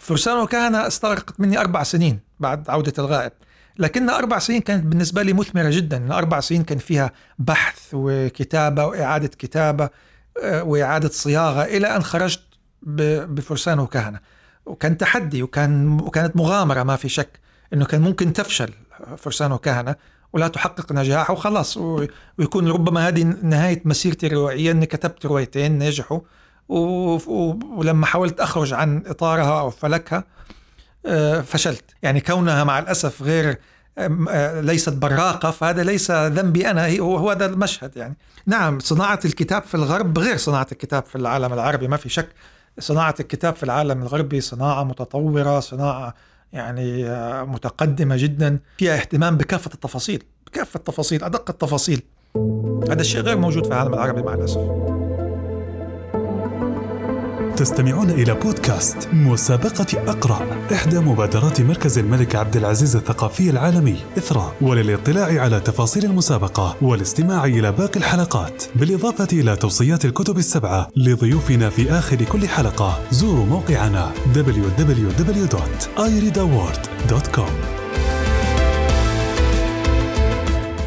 فرسان وكهنة استغرقت مني 4 سنين بعد عودة الغائب، لكن 4 سنين كانت بالنسبة لي مثمرة جدا. إن 4 سنين كان فيها بحث وكتابة وإعادة كتابة وإعادة صياغة إلى أن خرجت بفرسان وكهنة، وكان تحدي وكانت مغامرة، ما في شك إنه كان ممكن تفشل فرسان وكهنة ولا تحقق نجاح وخلاص، ويكون ربما هذه نهاية مسيرتي الروائية، إني كتبت روايتين نجحوا ولما حاولت أخرج عن إطارها أو فلكها فشلت. يعني كونها مع الأسف غير ليست براقة، فهذا ليس ذنبي أنا، هو هذا المشهد. يعني نعم، صناعة الكتاب في الغرب غير صناعة الكتاب في العالم العربي، ما في شك. صناعة الكتاب في العالم الغربي صناعة متطورة، صناعة يعني متقدمة جدا، فيها اهتمام بكافة التفاصيل، بكافة التفاصيل، أدق التفاصيل. هذا الشيء غير موجود في العالم العربي مع الأسف. تستمعون إلى بودكاست مسابقة أقرأ، إحدى مبادرات مركز الملك عبدالعزيز الثقافي العالمي إثراء. وللاطلاع على تفاصيل المسابقة والاستماع إلى باقي الحلقات، بالإضافة إلى توصيات الكتب 7 لضيوفنا في آخر كل حلقة، زوروا موقعنا www.ireadaward.com.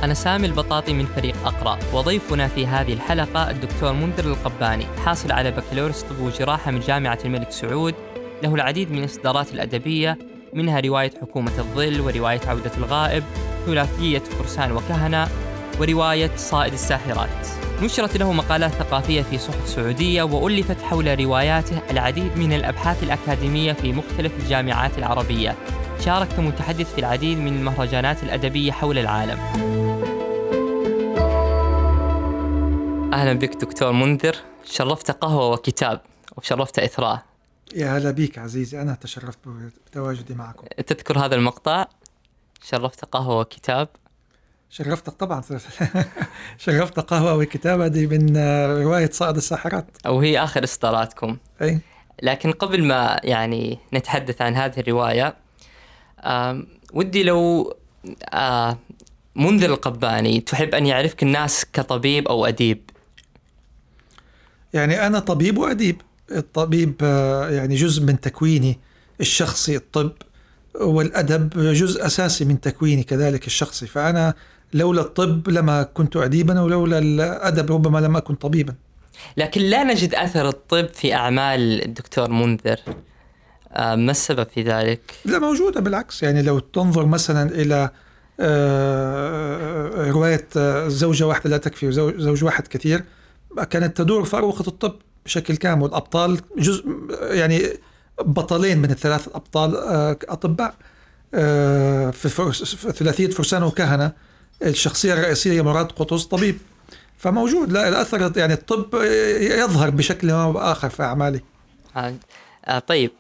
أنا سامي البطاطي من فريق أقرأ، وضيفنا في هذه الحلقة الدكتور منذر القباني، حاصل على بكالوريوس طب وجراحة من جامعة الملك سعود. له العديد من الإصدارات الأدبية، منها رواية حكومة الظل، ورواية عودة الغائب، ثلاثية فرسان وكهنة، ورواية صائد الساحرات. نشرت له مقالات ثقافية في صحف سعودية، وألفت حول رواياته العديد من الأبحاث الأكاديمية في مختلف الجامعات العربية. شارك كمتحدث في العديد من المهرجانات الأدبية حول العالم. أهلا بك دكتور منذر، شرفت قهوة وكتاب وشرفت إثراء. يا هلا بيك عزيزي، أنا تشرفت بتواجدي معكم. تذكر هذا المقطع؟ شرفت قهوة وكتاب. شرفتك طبعا. شرفت قهوة وكتاب، هذه من رواية صائد الساحرات، أو هي آخر إصداراتكم. أي. لكن قبل ما يعني نتحدث عن هذه الرواية، ودي لو منذر القباني، تحب أن يعرفك الناس كطبيب أو أديب؟ يعني أنا طبيب وأديب. الطبيب يعني جزء من تكويني الشخصي، الطب والأدب جزء أساسي من تكويني كذلك الشخصي، فأنا لولا الطب لما كنت أديبا، ولولا الأدب ربما لما أكون طبيبا. لكن لا نجد أثر الطب في أعمال الدكتور منذر، ما السبب في ذلك؟ لا، موجودة بالعكس. يعني لو تنظر مثلا إلى رواية زوجة واحدة لا تكفي وزوج واحد كثير، كانت تدور في أروقة الطب بشكل كامل، والأبطال جزء يعني بطلين من 3 أبطال أطباء. في ثلاثية فرسان وكهنة الشخصية الرئيسية مراد قطز طبيب، فموجود لا الأثر، يعني الطب يظهر بشكل ما أو آخر في أعمالي. طيب،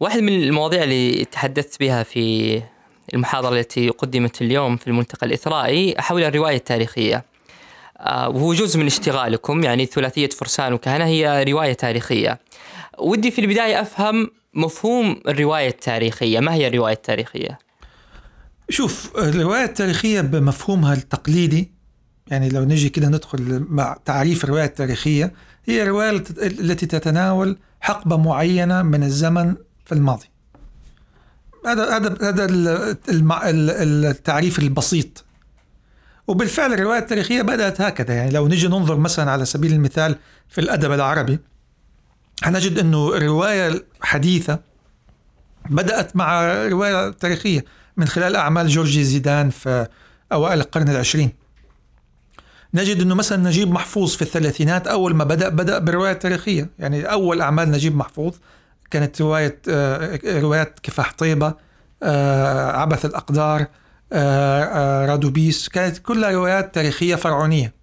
واحد من المواضيع اللي تحدثت بها في المحاضرة التي قدمت اليوم في الملتقى الإثرائي حول الرواية التاريخية، وهو جزء من اشتغالكم. يعني ثلاثية فرسان وكهنة هي رواية تاريخية. ودي في البداية أفهم مفهوم الرواية التاريخية، ما هي الرواية التاريخية؟ شوف، الرواية التاريخية بمفهومها التقليدي، يعني لو نجي كده ندخل مع تعريف الرواية التاريخية، هي الرواية التي تتناول حقبة معينة من الزمن في الماضي. هذا التعريف البسيط. وبالفعل الرواية التاريخية بدأت هكذا. يعني لو نجي ننظر مثلا على سبيل المثال في الأدب العربي، هنجد أنه الرواية الحديثة بدأت مع رواية تاريخية من خلال أعمال جورجي زيدان في أوائل القرن العشرين. نجد أنه مثلا نجيب محفوظ في الثلاثينات أول ما بدأ برواية تاريخية. يعني أول أعمال نجيب محفوظ كانت روايات كفاح طيبة، عبث الأقدار، رادوبيس، كانت كلها روايات تاريخية فرعونية.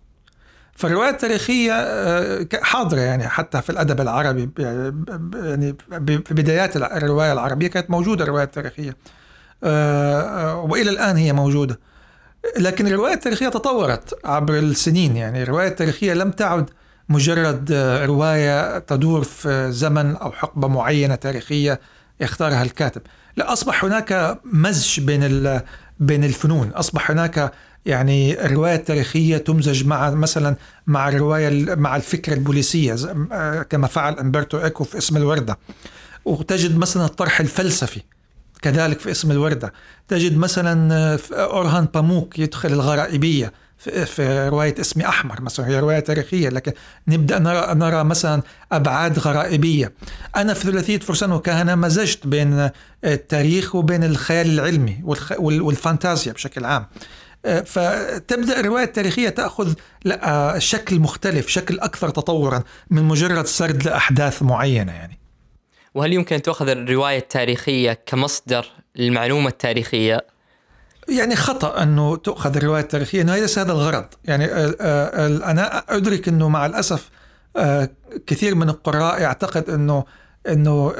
فالرواية التاريخية حاضرة يعني حتى في الأدب العربي، يعني في بدايات الرواية العربية كانت موجودة الرواية التاريخية، وإلى الآن هي موجودة. لكن الرواية التاريخية تطورت عبر السنين. يعني الرواية التاريخية لم تعد مجرد رواية تدور في زمن أو حقبة معينة تاريخية يختارها الكاتب، لا، أصبح هناك مزج بين الفنون. أصبح هناك يعني الرواية التاريخية تمزج مع مثلا مع الفكرة البوليسية، كما فعل أمبرتو إيكو في اسم الوردة، وتجد مثلا الطرح الفلسفي كذلك في اسم الوردة. تجد مثلا أورهان باموك يدخل الغرائبية في رواية اسمي أحمر مثلا، هي رواية تاريخية لكن نبدأ نرى مثلا أبعاد غرائبية. أنا في ثلاثية فرسان وكهنة مزجت بين التاريخ وبين الخيال العلمي والفانتازيا بشكل عام. فتبدأ الرواية التاريخية تأخذ شكل مختلف، شكل أكثر تطورا من مجرد سرد لأحداث معينة يعني. وهل يمكن تأخذ الرواية التاريخية كمصدر للمعلومة التاريخية؟ يعني خطأ أنه تأخذ الرواية التاريخية أنه ليس هذا الغرض. يعني أنا أدرك أنه مع الأسف كثير من القراء يعتقد أنه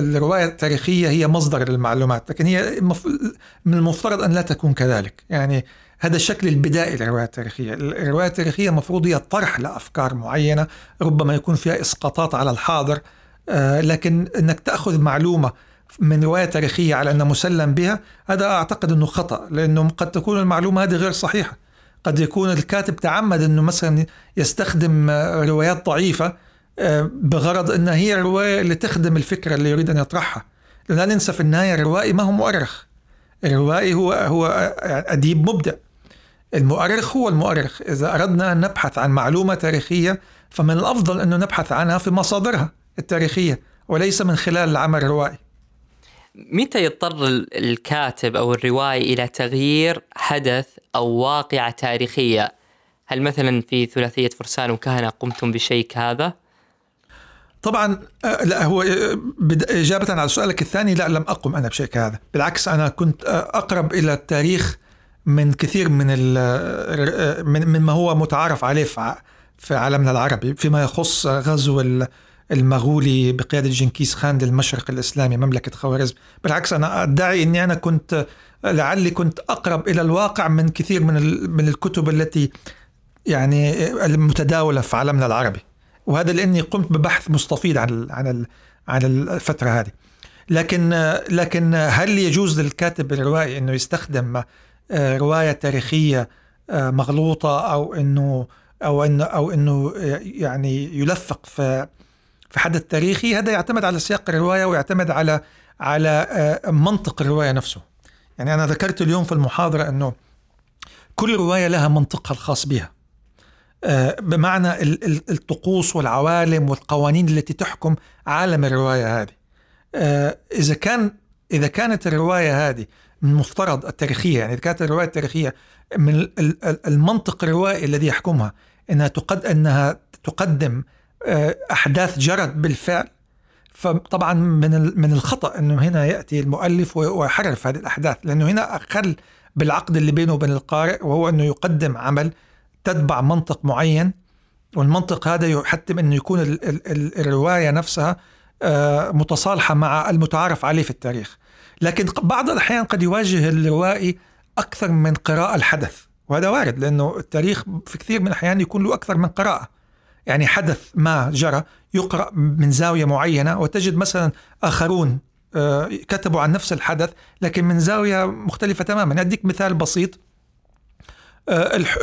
الرواية التاريخية هي مصدر للمعلومات، لكن هي من المفترض أن لا تكون كذلك. يعني هذا الشكل البدائي للرواية التاريخية. الرواية التاريخية المفروض هي طرح لأفكار معينة، ربما يكون فيها إسقاطات على الحاضر، لكن أنك تأخذ معلومة من رواية تاريخية على أنها مسلم بها، هذا أعتقد أنه خطأ، لأنه قد تكون المعلومة هذه غير صحيحة. قد يكون الكاتب تعمد أنه مثلا يستخدم روايات ضعيفة بغرض أنها هي الرواية اللي تخدم الفكرة اللي يريد أن يطرحها. لا ننسى في النهاية الروائي ما هو مؤرخ، الروائي هو أديب مبدع، المؤرخ هو المؤرخ. إذا أردنا أن نبحث عن معلومة تاريخية فمن الأفضل أنه نبحث عنها في مصادرها التاريخية وليس من خلال العمل الروائي. متى يضطر الكاتب أو الروائي إلى تغيير حدث أو واقعة تاريخية؟ هل مثلا في ثلاثية فرسان وكهنة قمتم بشيء كهذا؟ طبعا لا، هو إجابة على سؤالك الثاني، لا لم أقم أنا بشيء كهذا، بالعكس أنا كنت أقرب إلى التاريخ من كثير من ما هو متعارف عليه في عالمنا العربي فيما يخص غزو المغولي بقيادة جنكيز خان للمشرق الإسلامي مملكة خوارزم. بالعكس أنا أدعي أني أنا كنت لعلي كنت أقرب إلى الواقع من كثير من الكتب التي يعني المتداولة في عالمنا العربي، وهذا لأني قمت ببحث مستفيض عن الفترة هذه. لكن هل يجوز للكاتب الروائي أنه يستخدم رواية تاريخية مغلوطة أو أنه يعني يلفق في حدث تاريخي؟ هذا يعتمد على سياق الرواية ويعتمد على منطق الرواية نفسه. يعني أنا ذكرت اليوم في المحاضرة أنه كل رواية لها منطقها الخاص بها، بمعنى الطقوس والعوالم والقوانين التي تحكم عالم الرواية هذه. إذا كانت الرواية هذه من مفترض التاريخية، يعني إذا كانت الرواية التاريخية من المنطق الروائي الذي يحكمها أنها تقدم أحداث جرت بالفعل، فطبعا من الخطأ أنه هنا يأتي المؤلف ويحرف هذه الأحداث، لأنه هنا أخل بالعقد اللي بينه وبين القارئ، وهو أنه يقدم عمل تتبع منطق معين، والمنطق هذا يحتم أنه يكون الرواية نفسها متصالحة مع المتعارف عليه في التاريخ. لكن بعض الأحيان قد يواجه الروائي أكثر من قراءة الحدث، وهذا وارد لأنه التاريخ في كثير من الأحيان يكون له أكثر من قراءة. يعني حدث ما جرى يقرأ من زاوية معينة، وتجد مثلا آخرون كتبوا عن نفس الحدث لكن من زاوية مختلفة تماما. أديك مثال بسيط،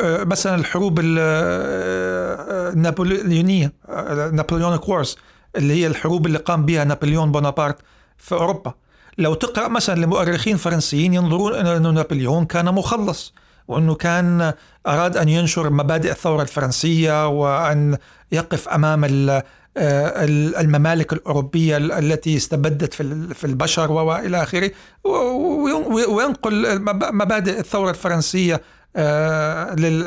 مثلا الحروب النابليونية، نابليونيك وورز، اللي هي الحروب اللي قام بها نابليون بونابرت في أوروبا. لو تقرأ مثلا لمؤرخين فرنسيين ينظرون أن نابليون كان مخلص، وأنه كان أراد أن ينشر مبادئ الثورة الفرنسية، وأن يقف أمام الممالك الأوروبية التي استبدت في البشر وإلى آخره، وينقل مبادئ الثورة الفرنسية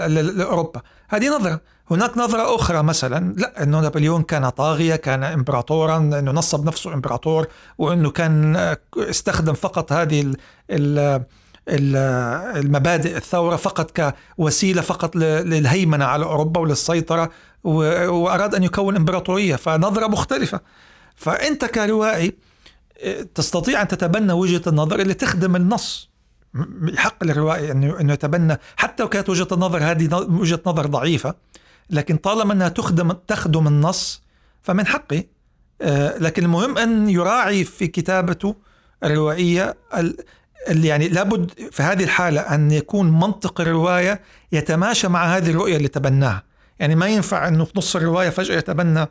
لأوروبا. هذه نظرة. هناك نظرة أخرى مثلا، لا، أنه نابليون كان طاغية، كان إمبراطورا، أنه نصب نفسه إمبراطور، وأنه كان استخدم فقط هذه المبادئ الثورة فقط كوسيلة فقط للهيمنة على أوروبا وللسيطرة، وأراد أن يكون إمبراطورية، فنظرة مختلفة. فأنت كروائي تستطيع أن تتبنى وجهة النظر اللي تخدم النص. حق للروائي أنه يتبنى حتى وكانت وجهة النظر هذه وجهة نظر ضعيفة، لكن طالما أنها تخدم النص فمن حقي. لكن المهم أن يراعي في كتابته الروائية يعني لابد في هذه الحالة أن يكون منطق الرواية يتماشى مع هذه الرؤية اللي تبناها. يعني ما ينفع أنه في نص الرواية فجأة يتبنى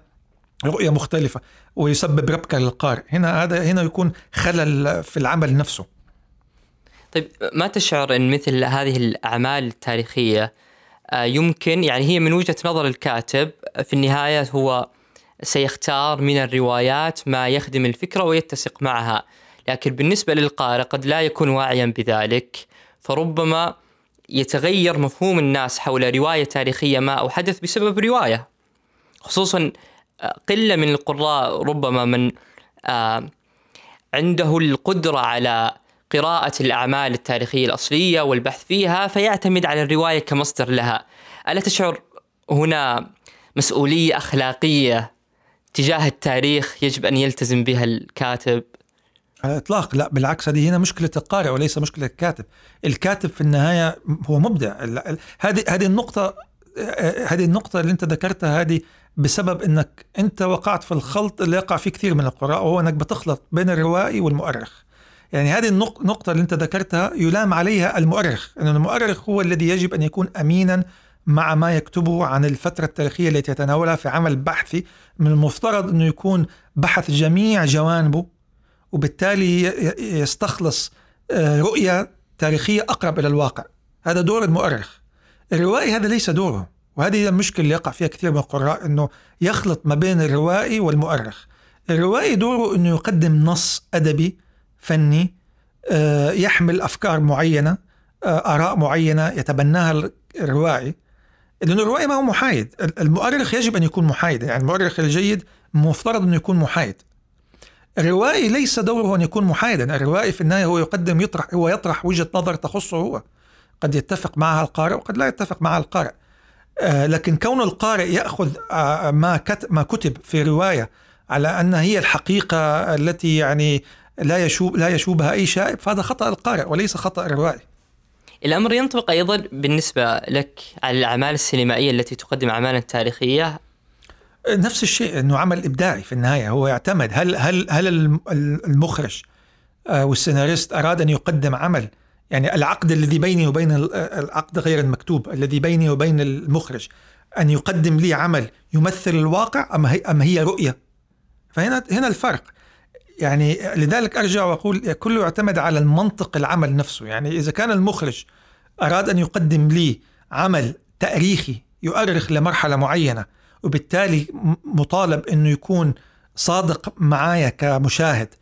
رؤية مختلفة ويسبب ربكة للقارئ. هنا يكون خلل في العمل نفسه. طيب ما تشعر أن مثل هذه الأعمال التاريخية يمكن يعني هي من وجهة نظر الكاتب في النهاية هو سيختار من الروايات ما يخدم الفكرة ويتسق معها، لكن بالنسبة للقارئ قد لا يكون واعيا بذلك، فربما يتغير مفهوم الناس حول رواية تاريخية ما أو حدث بسبب رواية، خصوصا قلة من القراء ربما من عنده القدرة على قراءة الأعمال التاريخية الأصلية والبحث فيها فيعتمد على الرواية كمصدر لها. ألا تشعر هنا مسؤولية أخلاقية تجاه التاريخ يجب أن يلتزم بها الكاتب؟ على الإطلاق لا، بالعكس هذه هنا مشكلة القارئ وليس مشكلة الكاتب. الكاتب في النهاية هو مبدع. هذه النقطة اللي أنت ذكرتها هذه بسبب أنك أنت وقعت في الخلط اللي يقع فيه كثير من القراء، وهو أنك بتخلط بين الروائي والمؤرخ. يعني هذه النقطة اللي أنت ذكرتها يلام عليها المؤرخ، أن المؤرخ هو الذي يجب أن يكون أمينا مع ما يكتبه عن الفترة التاريخية التي يتناولها في عمل بحثي. من المفترض أنه يكون بحث جميع جوانبه، وبالتالي يستخلص رؤية تاريخية أقرب إلى الواقع. هذا دور المؤرخ. الروائي هذا ليس دوره، وهذه المشكلة اللي يقع فيها كثير من القراء، أنه يخلط ما بين الروائي والمؤرخ. الروائي دوره أنه يقدم نص أدبي فني يحمل أفكار معينة، آراء معينة يتبناها الروائي، لأن الروائي ما هو محايد. المؤرخ يجب أن يكون محايد، يعني المؤرخ الجيد مفترض أن يكون محايد. الروائي ليس دوره أن يكون محايدا. الروائي في النهاية هو يطرح وجهة نظر تخصه هو، قد يتفق معها القارئ وقد لا يتفق معها القارئ. لكن كون القارئ يأخذ ما كتب في رواية على أن هي الحقيقة التي يعني لا يشوبها أي شائب، فهذا خطأ القارئ وليس خطأ الروائي. الأمر ينطبق أيضا بالنسبة لك على الأعمال السينمائية التي تقدم أعمالا تاريخية. نفس الشيء، أنه عمل إبداعي في النهاية هو يعتمد هل المخرج والسيناريست أراد أن يقدم عمل، يعني العقد الذي بيني وبين العقد غير المكتوب الذي بيني وبين المخرج أن يقدم لي عمل يمثل الواقع أم هي رؤية. فهنا الفرق. يعني لذلك أرجع وأقول كله يعتمد على المنطق العمل نفسه. يعني إذا كان المخرج أراد أن يقدم لي عمل تاريخي يؤرخ لمرحلة معينة، وبالتالي مطالب أنه يكون صادق معايا كمشاهد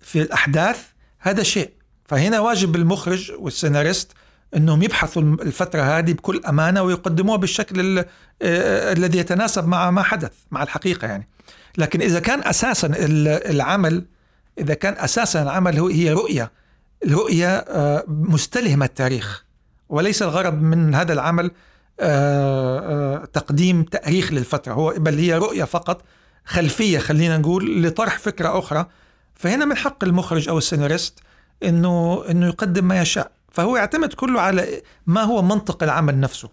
في الأحداث، هذا شيء. فهنا واجب المخرج والسيناريست أنهم يبحثوا الفترة هذه بكل أمانة ويقدموها بالشكل الذي يتناسب مع ما حدث، مع الحقيقة يعني. لكن إذا كان أساسا العمل هي رؤية، الرؤية مستلهمة التاريخ، وليس الغرض من هذا العمل تقديم تاريخ للفترة، هو بل هي رؤية فقط خلفية، خلينا نقول لطرح فكرة أخرى. فهنا من حق المخرج أو السيناريست إنه يقدم ما يشاء، فهو يعتمد كله على ما هو منطق العمل نفسه.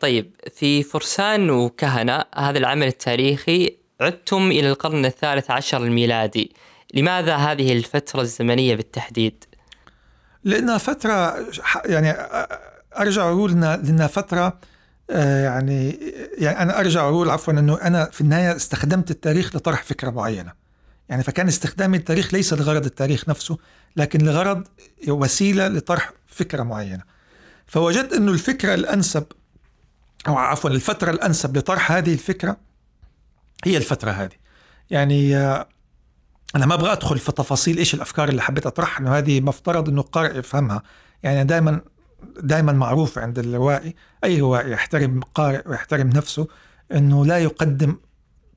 طيب في فرسان وكهنة هذا العمل التاريخي عدتم إلى القرن 13 الميلادي، لماذا هذه الفترة الزمنية بالتحديد؟ لأنها فترة يعني أرجع أقول لأنها فترة يعني أنا أرجع أقول عفوا أنه أنا في النهاية استخدمت التاريخ لطرح فكرة معينة، يعني فكان استخدام التاريخ ليس لغرض التاريخ نفسه، لكن لغرض وسيلة لطرح فكرة معينة. فوجدت أنه الفترة الأنسب لطرح هذه الفكرة هي الفترة هذه. يعني أنا ما أبغى أدخل في تفاصيل إيش الأفكار اللي حبيت أطرحها، أنه هذه مفترض أنه القارئ يفهمها. يعني دائما معروف عند الروائي، أي روائي يحترم القارئ ويحترم نفسه، أنه لا يقدم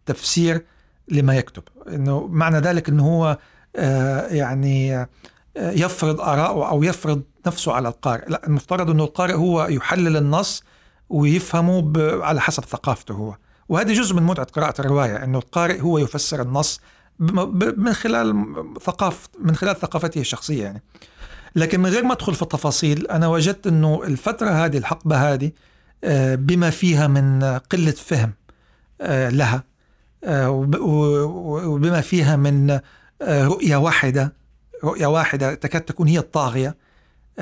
تفسير لما يكتب، أنه معنى ذلك أنه هو يعني يفرض آراءه أو يفرض نفسه على القارئ. لا، المفترض أنه القارئ هو يحلل النص ويفهمه على حسب ثقافته هو، وهذا جزء من متعة قراءة الرواية، أنه القارئ هو يفسر النص من خلال ثقافته الشخصية يعني. لكن من غير ما أدخل في التفاصيل، أنا وجدت أنه الفترة هذه الحقبة هذه بما فيها من قلة فهم لها، وبما فيها من رؤية واحدة تكاد تكون هي الطاغية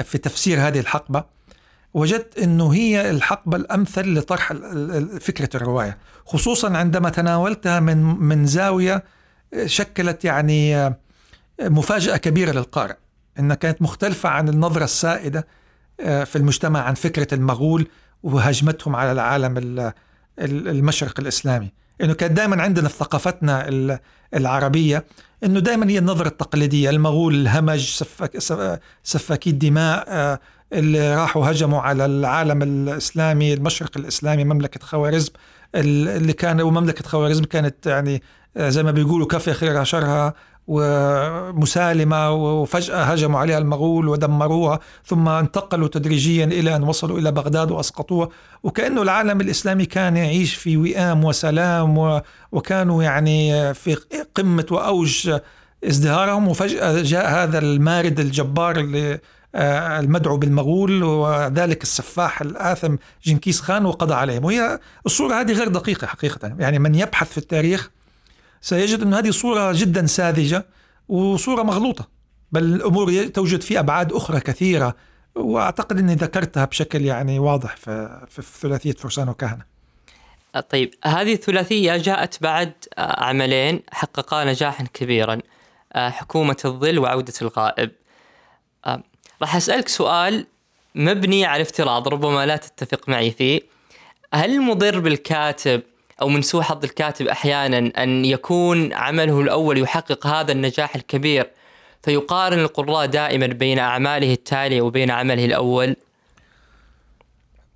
في تفسير هذه الحقبة. وجدت أنه هي الحقبة الأمثل لطرح فكرة الرواية، خصوصا عندما تناولتها من زاوية شكلت يعني مفاجأة كبيرة للقارئ، أنها كانت مختلفة عن النظرة السائدة في المجتمع عن فكرة المغول وهجمتهم على العالم المشرق الإسلامي. أنه كانت دائما عندنا في ثقافتنا العربية أنه دائما هي النظرة التقليدية، المغول الهمج، سفاكي الدماء اللي راحوا هجموا على العالم الإسلامي، المشرق الإسلامي، مملكة خوارزم اللي كان، ومملكة خوارزم كانت يعني زي ما بيقولوا كفي خيرها شرها ومسالمة، وفجأة هجموا عليها المغول ودمروها، ثم انتقلوا تدريجيا إلى أن وصلوا إلى بغداد وأسقطوها، وكأنه العالم الإسلامي كان يعيش في وئام وسلام، وكانوا يعني في قمة وأوج ازدهارهم، وفجأة جاء هذا المارد الجبار اللي المدعو بالمغول وذلك السفاح الآثم جنكيز خان وقضى عليهم. وهي الصورة هذه غير دقيقة حقيقة، يعني من يبحث في التاريخ سيجد أن هذه صورة جدا ساذجة وصورة مغلوطة، بل الأمور توجد في أبعاد أخرى كثيرة، وأعتقد أني ذكرتها بشكل يعني واضح في ثلاثية فرسان وكهنة. طيب، هذه الثلاثية جاءت بعد عملين حققا نجاحا كبيرا، حكومة الظل وعودة الغائب. راح أسألك سؤال مبني على افتراض ربما لا تتفق معي فيه، هل مضر بالكاتب أو من سوء حظ الكاتب أحيانا أن يكون عمله الأول يحقق هذا النجاح الكبير فيقارن القراء دائما بين أعماله التالية وبين عمله الأول؟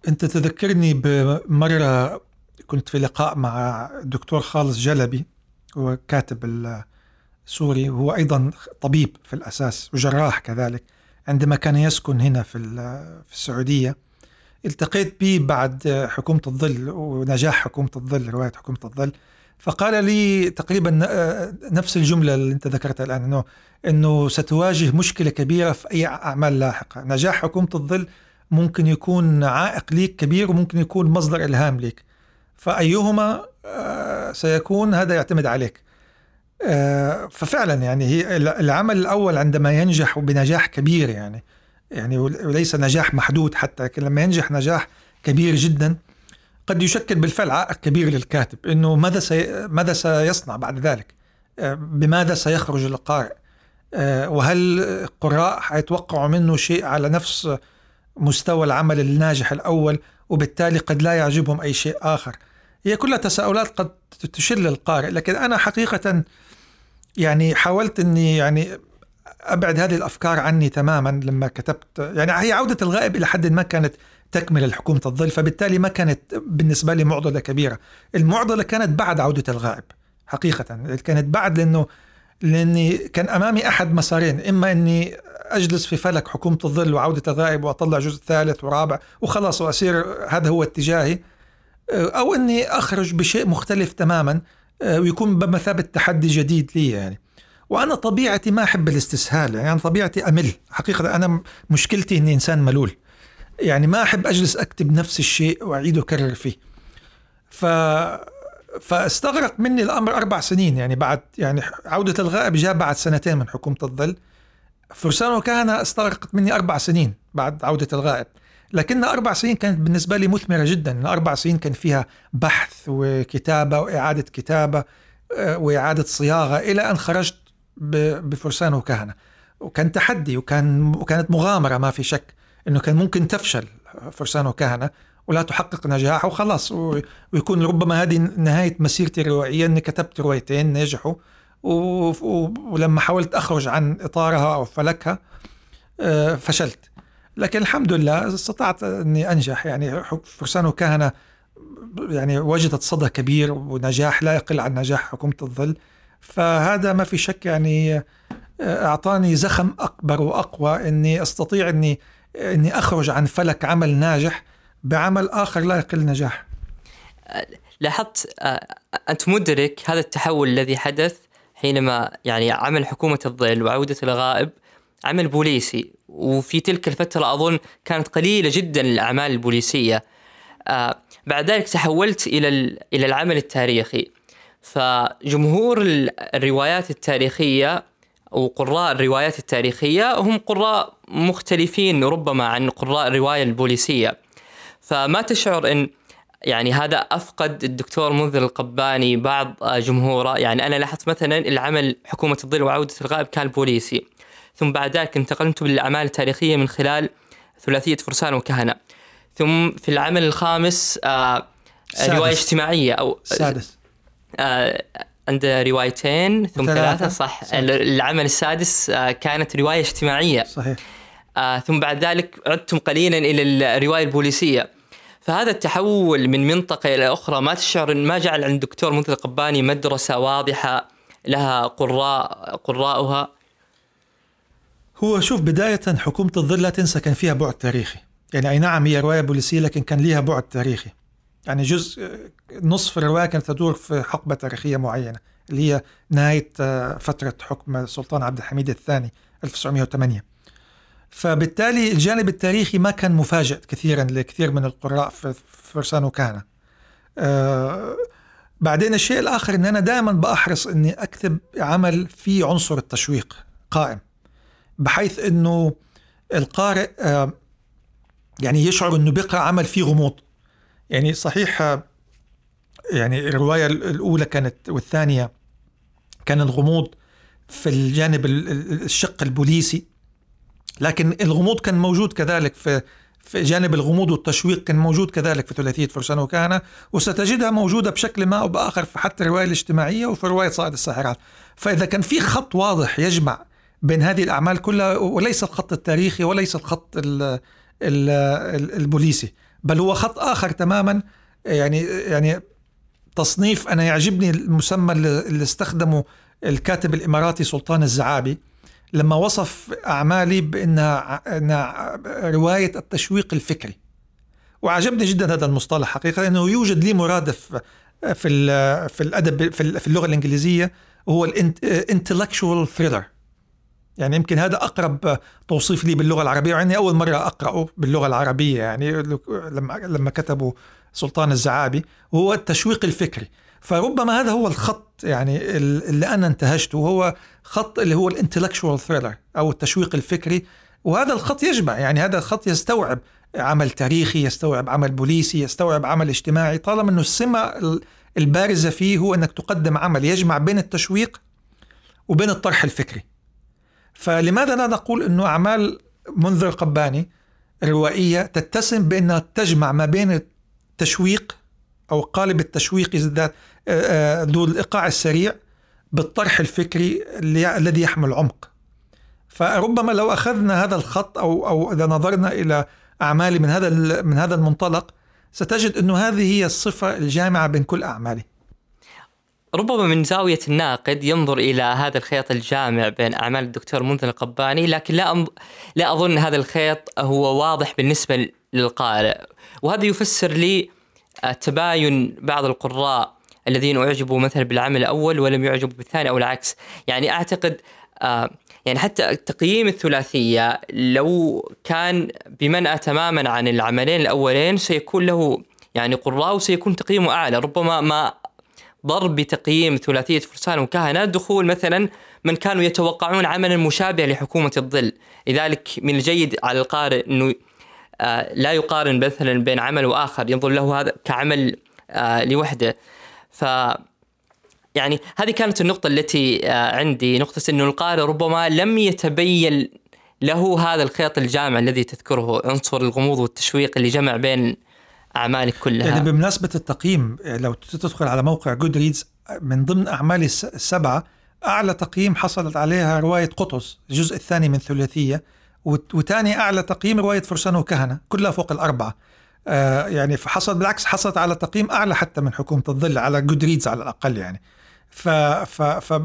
أنت تذكرني بمرة كنت في لقاء مع الدكتور خالص جلبي، هو كاتب سوري وهو أيضا طبيب في الأساس وجراح كذلك، عندما كان يسكن هنا في السعودية التقيت به بعد حكومة الظل ونجاح حكومة الظل، رواية حكومة الظل، فقال لي تقريبا نفس الجملة اللي أنت ذكرتها الآن، أنه ستواجه مشكلة كبيرة في أي أعمال لاحقة، نجاح حكومة الظل ممكن يكون عائق ليك كبير وممكن يكون مصدر إلهام ليك، فأيهما سيكون هذا يعتمد عليك. ففعلا يعني هي العمل الأول عندما ينجح بنجاح كبير يعني وليس نجاح محدود حتى، لكن لما ينجح نجاح كبير جدا قد يشكل بالفعل عائق كبير للكاتب، أنه ماذا سيصنع بعد ذلك، بماذا سيخرج للقارئ، وهل القراء هيتوقعوا منه شيء على نفس مستوى العمل الناجح الأول، وبالتالي قد لا يعجبهم أي شيء آخر. هي كلها تساؤلات قد تشل القارئ، لكن أنا حقيقة يعني حاولت أني يعني أبعد هذه الأفكار عني تماما لما كتبت، يعني هي عودة الغائب إلى حد ما كانت تكمل الحكومة الظل، فبالتالي ما كانت بالنسبة لي معضلة كبيرة. المعضلة كانت بعد عودة الغائب حقيقة، كانت بعد، لأني كان أمامي أحد مسارين، إما أني أجلس في فلك حكومة الظل وعودة الغائب وأطلع جزء ثالث ورابع وخلاص وأسير هذا هو اتجاهي، أو أني أخرج بشيء مختلف تماما ويكون بمثابة تحدي جديد لي يعني. وأنا طبيعتي ما أحب الاستسهال، يعني طبيعتي أمل حقيقة، أنا مشكلتي أني إنسان ملول، يعني ما أحب أجلس أكتب نفس الشيء وأعيد وأكرر فيه. فاستغرق مني الأمر 4 سنين، يعني بعد يعني عودة الغائب جاء بعد 2 سنين من حكومة الظل، فرسان وكهنة استغرقت مني 4 سنين بعد عودة الغائب، لكن 4 سنين كانت بالنسبة لي مثمرة جدا. 4 سنين كان فيها بحث وكتابة وإعادة كتابة وإعادة صياغة إلى أن خرجت بفرسان وكهنة، وكان تحدي وكانت مغامرة، ما في شك أنه كان ممكن تفشل فرسان وكهنة ولا تحقق نجاح وخلاص، ويكون ربما هذه نهاية مسيرتي الروائية، أني كتبت روايتين نجحوا ولما حاولت أخرج عن إطارها أو فلكها فشلت، لكن الحمد لله استطعت أني أنجح. يعني فرسان وكهنة يعني وجدت صدى كبير ونجاح لا يقل عن نجاح حكومة الظل، فهذا ما في شك يعني أعطاني زخم أكبر وأقوى أني أستطيع أني أخرج عن فلك عمل ناجح بعمل آخر لا يقل نجاح. لاحظت أنت مدرك هذا التحول الذي حدث حينما يعني عمل حكومة الظل وعودة الغائب عمل بوليسي، وفي تلك الفترة أظن كانت قليلة جدا الأعمال البوليسية، بعد ذلك تحولت إلى العمل التاريخي، فجمهور الروايات التاريخية وقراء الروايات التاريخية هم قراء مختلفين ربما عن قراء الرواية البوليسية. فما تشعر أن يعني هذا أفقد الدكتور منذر القباني بعض جمهوره؟ يعني أنا لاحظت مثلا العمل حكومة الظل وعودة الغائب كان بوليسي، ثم بعد ذلك انتقلت للأعمال التاريخية من خلال ثلاثية فرسان وكهنة، ثم في العمل الخامس رواية اجتماعية أو السادس عند روايتين ثم ثلاثة صح سادس. العمل السادس كانت رواية اجتماعية صحيح. ثم بعد ذلك عدتم قليلا إلى الرواية البوليسية. فهذا التحول من منطقة إلى أخرى ما تشعر ما جعل عند الدكتور منذر القباني مدرسة واضحة لها قراءها؟ هو شوف، بداية حكومة الظل لا تنسى كان فيها بعد تاريخي، يعني أي نعم هي رواية بوليسية لكن كان لها بعد تاريخي، يعني جزء نصف الرواية كانت تدور في حقبة تاريخية معينة اللي هي نهاية فترة حكم السلطان عبد الحميد الثاني 1908. فبالتالي الجانب التاريخي ما كان مفاجئ كثيرا لكثير من القراء في فرسان وكهنة. بعدين الشيء الآخر أن أنا دائما بأحرص أني أكتب عمل فيه عنصر التشويق قائم، بحيث أنه القارئ يعني يشعر أنه بيقرأ عمل فيه غموض. يعني صحيح يعني الرواية الأولى كانت والثانية كان الغموض في الجانب الشق البوليسي، لكن الغموض كان موجود كذلك في جانب الغموض والتشويق كان موجود كذلك في ثلاثية فرسان وكهنة، وستجدها موجودة بشكل ما أو بآخر في حتى الرواية الاجتماعية وفي رواية صائد الساحرات. فإذا كان في خط واضح يجمع بين هذه الأعمال كلها، وليس الخط التاريخي وليس الخط البوليسي، بل هو خط آخر تماما. يعني تصنيف، أنا يعجبني المسمى اللي استخدمه الكاتب الإماراتي سلطان الزعابي لما وصف أعمالي بأنها رواية التشويق الفكري، وعجبني جدا هذا المصطلح حقيقة، لأنه يوجد لي مرادف في الأدب في اللغة الإنجليزية، هو intellectual thriller. يعني يمكن هذا أقرب توصيف لي باللغة العربية، وعني أول مرة أقرأه باللغة العربية يعني لما كتبه سلطان الزعابي، هو التشويق الفكري. فربما هذا هو الخط يعني اللي أنا انتهجته، وهو خط اللي هو الانتلكشوال ثريلر أو التشويق الفكري. وهذا الخط يجمع، يعني هذا الخط يستوعب عمل تاريخي، يستوعب عمل بوليسي، يستوعب عمل اجتماعي، طالما أنه السمة البارزة فيه هو أنك تقدم عمل يجمع بين التشويق وبين الطرح الفكري. فلماذا لا نقول أنه أعمال منذر القباني الروائية تتسم بأنها تجمع ما بين التشويق أو قالب التشويق ذو الإيقاع السريع بالطرح الفكري الذي يحمل عمق؟ فربما لو أخذنا هذا الخط أو إذا نظرنا إلى أعمالي من هذا المنطلق، ستجد أنه هذه هي الصفة الجامعة بين كل أعمالي. ربما من زاوية الناقد ينظر إلى هذا الخيط الجامع بين أعمال الدكتور منذر القباني، لكن لا أظن هذا الخيط هو واضح بالنسبة للقارئ، وهذا يفسر لي تباين بعض القراء الذين أعجبوا مثلا بالعمل الأول ولم يعجبوا بالثاني أو العكس. يعني أعتقد يعني حتى تقييم الثلاثية لو كان بمنأى تماما عن العملين الأولين سيكون له يعني قراء وسيكون تقييمه أعلى، ربما ما ضرب بتقييم ثلاثية فرسان وكهنة دخول مثلا من كانوا يتوقعون عملا مشابه لحكومة الظل. لذلك من الجيد على القارئ أنه لا يقارن مثلا بين عمل وآخر، ينظر له هذا كعمل لوحده. يعني هذه كانت النقطة التي عندي، نقطة أنه القارئ ربما لم يتبين له هذا الخيط الجامع الذي تذكره، عنصر الغموض والتشويق اللي جمع بين أعمالك كلها. يعني بمناسبة التقييم، لو تدخل على موقع جودريدز، من ضمن أعمالي السبعة أعلى تقييم حصلت عليها رواية قطز الجزء الثاني من ثلاثية، وتاني أعلى تقييم رواية فرسان وكهنة، كلها فوق الأربعة. يعني فحصل بالعكس، حصلت على تقييم أعلى حتى من حكومة الظل على جودريدز على الأقل. يعني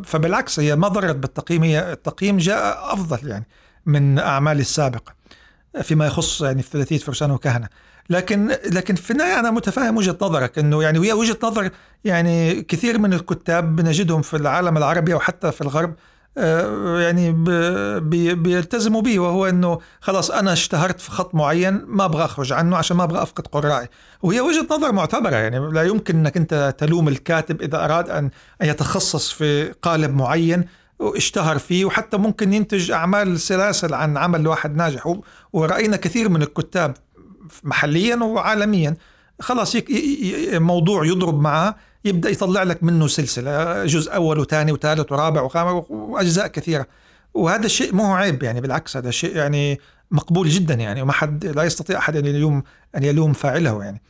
فبالعكس هي ما ضرت بالتقييم، هي التقييم جاء أفضل يعني من أعمالي السابقة فيما يخص يعني في ثلاثية فرسان وكهنة. لكن في النهاية أنا متفاهم وجهة نظرك، إنه يعني وهي وجهة نظر يعني كثير من الكتاب بنجدهم في العالم العربي وحتى في الغرب يعني بيلتزموا به، وهو أنه خلاص أنا اشتهرت في خط معين ما أبغى أخرج عنه عشان ما أبغى أفقد قرائي. وهي وجهة نظر معتبرة، يعني لا يمكن أنك أنت تلوم الكاتب إذا أراد أن يتخصص في قالب معين واشتهر فيه، وحتى ممكن ينتج أعمال سلاسل عن عمل واحد ناجح، ورأينا كثير من الكتاب محليا وعالميا خلاص موضوع يضرب معه يبدأ يطلع لك منه سلسلة، جزء أول وثاني وثالث ورابع وخامس وأجزاء كثيرة، وهذا الشيء مو عيب يعني، بالعكس هذا شيء يعني مقبول جدا يعني، وما حد لا يستطيع أحد أن يلوم فاعله يعني.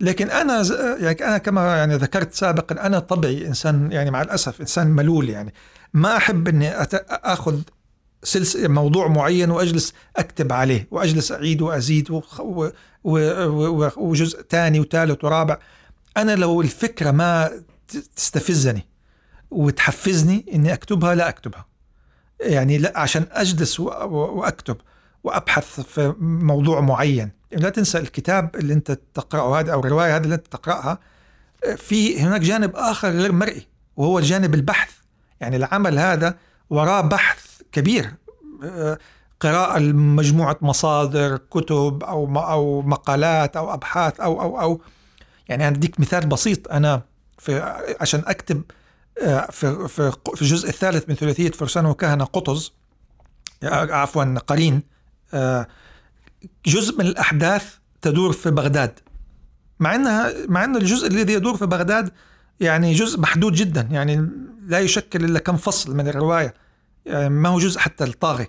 لكن أنا كما يعني ذكرت سابقا، أنا طبعي إنسان يعني مع الأسف إنسان ملول يعني، ما أحب أني أخذ سلسلة موضوع معين وأجلس أكتب عليه وأجلس أعيد وأزيد وجزء تاني وثالث ورابع. أنا لو الفكرة ما تستفزني وتحفزني أني أكتبها لا أكتبها يعني، لا عشان أجلس وأكتب وأبحث في موضوع معين. لا تنسى الكتاب اللي أنت تقرأه هذا أو الرواية هذه اللي أنت تقرأها، في هناك جانب آخر غير مرئي وهو جانب البحث يعني، العمل هذا وراه بحث كبير، قراءة مجموعة مصادر، كتب أو مقالات أو أبحاث أو يعني. أديك مثال بسيط، أنا عشان أكتب في الجزء الثالث من ثلاثية فرسان وكهنة قرين، جزء من الأحداث تدور في بغداد، مع أن الجزء الذي يدور في بغداد يعني جزء محدود جدا يعني، لا يشكل إلا كم فصل من الرواية يعني، ما هو جزء حتى الطاغي.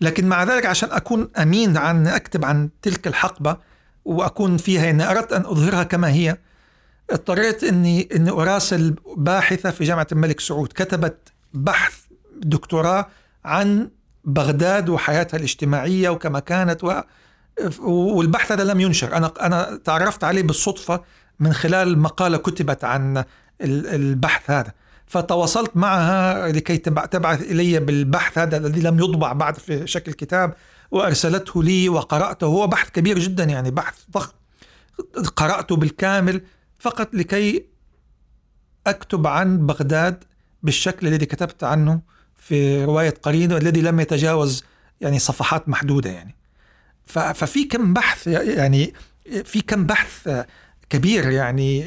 لكن مع ذلك عشان أكون أمين عن أكتب عن تلك الحقبة وأكون فيها، إن أردت أن أظهرها كما هي، اضطريت إني أراسل باحثة في جامعة الملك سعود، كتبت بحث دكتوراه عن بغداد وحياتها الاجتماعية وكما كانت، والبحث هذا لم ينشر. أنا تعرفت عليه بالصدفة من خلال مقالة كتبت عن البحث هذا، فتواصلت معها لكي تبعث إلي بالبحث هذا الذي لم يطبع بعد في شكل كتاب، وأرسلته لي وقرأته. هو بحث كبير جدا يعني، بحث ضخم، قرأته بالكامل فقط لكي أكتب عن بغداد بالشكل الذي كتبت عنه في رواية قرين، والذي لم يتجاوز يعني صفحات محدودة يعني. ففي كم بحث يعني، في كم بحث كبير يعني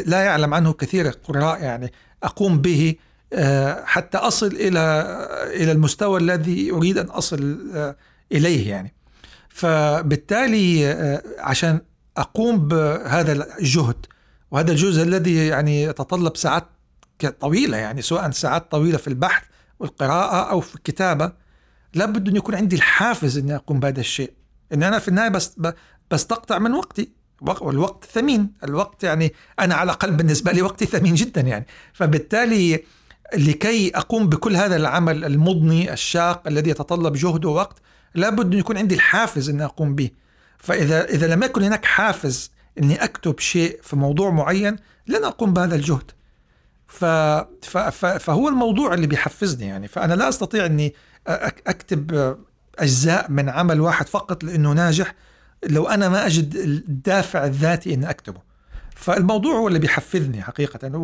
لا يعلم عنه كثير القراء يعني، أقوم به حتى أصل إلى المستوى الذي أريد أن أصل إليه يعني. فبالتالي عشان أقوم بهذا الجهد، وهذا الجزء الذي يعني يتطلب ساعات طويلة يعني، سواء ساعات طويلة في البحث والقراءة أو في الكتابة، لابد أن يكون عندي الحافز أن أقوم بهذا الشيء، أن أنا في النهاية بستقطع من وقتي، والوقت ثمين، الوقت يعني أنا على الأقل بالنسبة لي وقتي ثمين جدا يعني. فبالتالي لكي أقوم بكل هذا العمل المضني الشاق الذي يتطلب جهد ووقت، لابد أن يكون عندي الحافز أن أقوم به. فإذا لم يكن هناك حافز أني أكتب شيء في موضوع معين، لن أقوم بهذا الجهد. فهو الموضوع اللي بيحفزني يعني، فأنا لا أستطيع أني أكتب أجزاء من عمل واحد فقط لأنه ناجح، لو أنا ما أجد الدافع الذاتي أن أكتبه. فالموضوع هو اللي بيحفزني حقيقة،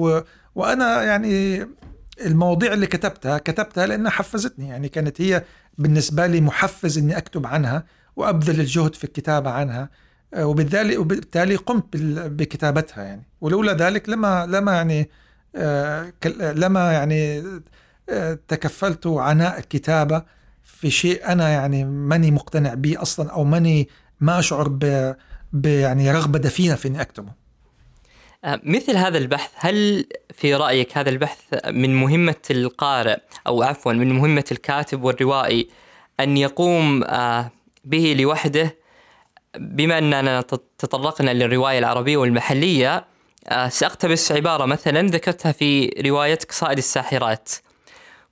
وأنا يعني المواضيع اللي كتبتها لأنها حفزتني يعني، كانت هي بالنسبة لي محفز أني أكتب عنها وأبذل الجهد في الكتابة عنها، وبالتالي قمت بكتابتها يعني. ولولا ذلك لما تكفلت عناء الكتابة في شيء أنا يعني ماني مقتنع به أصلا، أو ماني ما أشعر يعني رغبة دفينة في أني أكتبه. مثل هذا البحث، هل في رأيك هذا البحث من مهمة القارئ، أو عفوا من مهمة الكاتب والروائي أن يقوم به لوحده؟ بما أننا تطرقنا للرواية العربية والمحلية، سأقتبس عبارة مثلا ذكرتها في روايتك صائد الساحرات،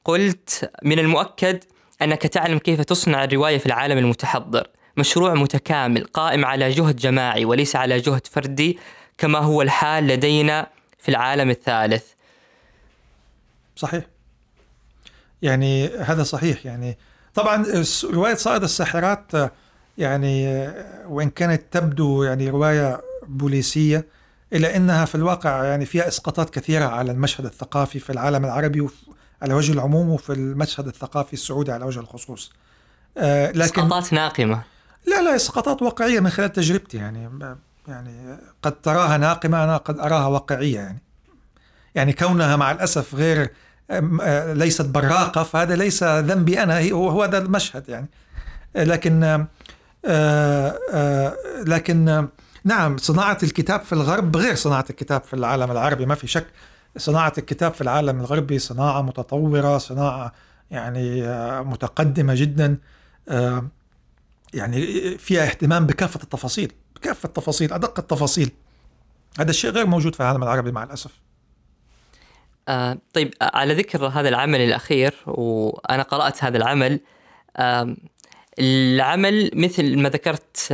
قلت: من المؤكد أنك تعلم كيف تصنع الرواية في العالم المتحضر، مشروع متكامل قائم على جهد جماعي وليس على جهد فردي كما هو الحال لدينا في العالم الثالث. صحيح يعني، هذا صحيح يعني. طبعا رواية صائد الساحرات يعني، وإن كانت تبدو يعني رواية بوليسية، إلا أنها في الواقع يعني فيها إسقاطات كثيرة على المشهد الثقافي في العالم العربي على وجه العموم، وفي المشهد الثقافي السعودي على وجه الخصوص. لكن إسقاطات ناقمة؟ لا إسقاطات واقعية من خلال تجربتي يعني قد تراها ناقمة، أنا قد أراها واقعية يعني كونها مع الأسف غير ليست براقة، فهذا ليس ذنبي أنا، هو هذا المشهد يعني. لكن نعم، صناعة الكتاب في الغرب غير صناعة الكتاب في العالم العربي، ما في شك. صناعة الكتاب في العالم الغربي صناعة متطورة، صناعة يعني متقدمة جدا، يعني فيها اهتمام بكافة التفاصيل، بكافة التفاصيل، أدق التفاصيل. هذا الشيء غير موجود في العالم العربي مع الأسف. طيب، على ذكر هذا العمل الأخير، وأنا قرأت هذا العمل، العمل مثل ما ذكرت،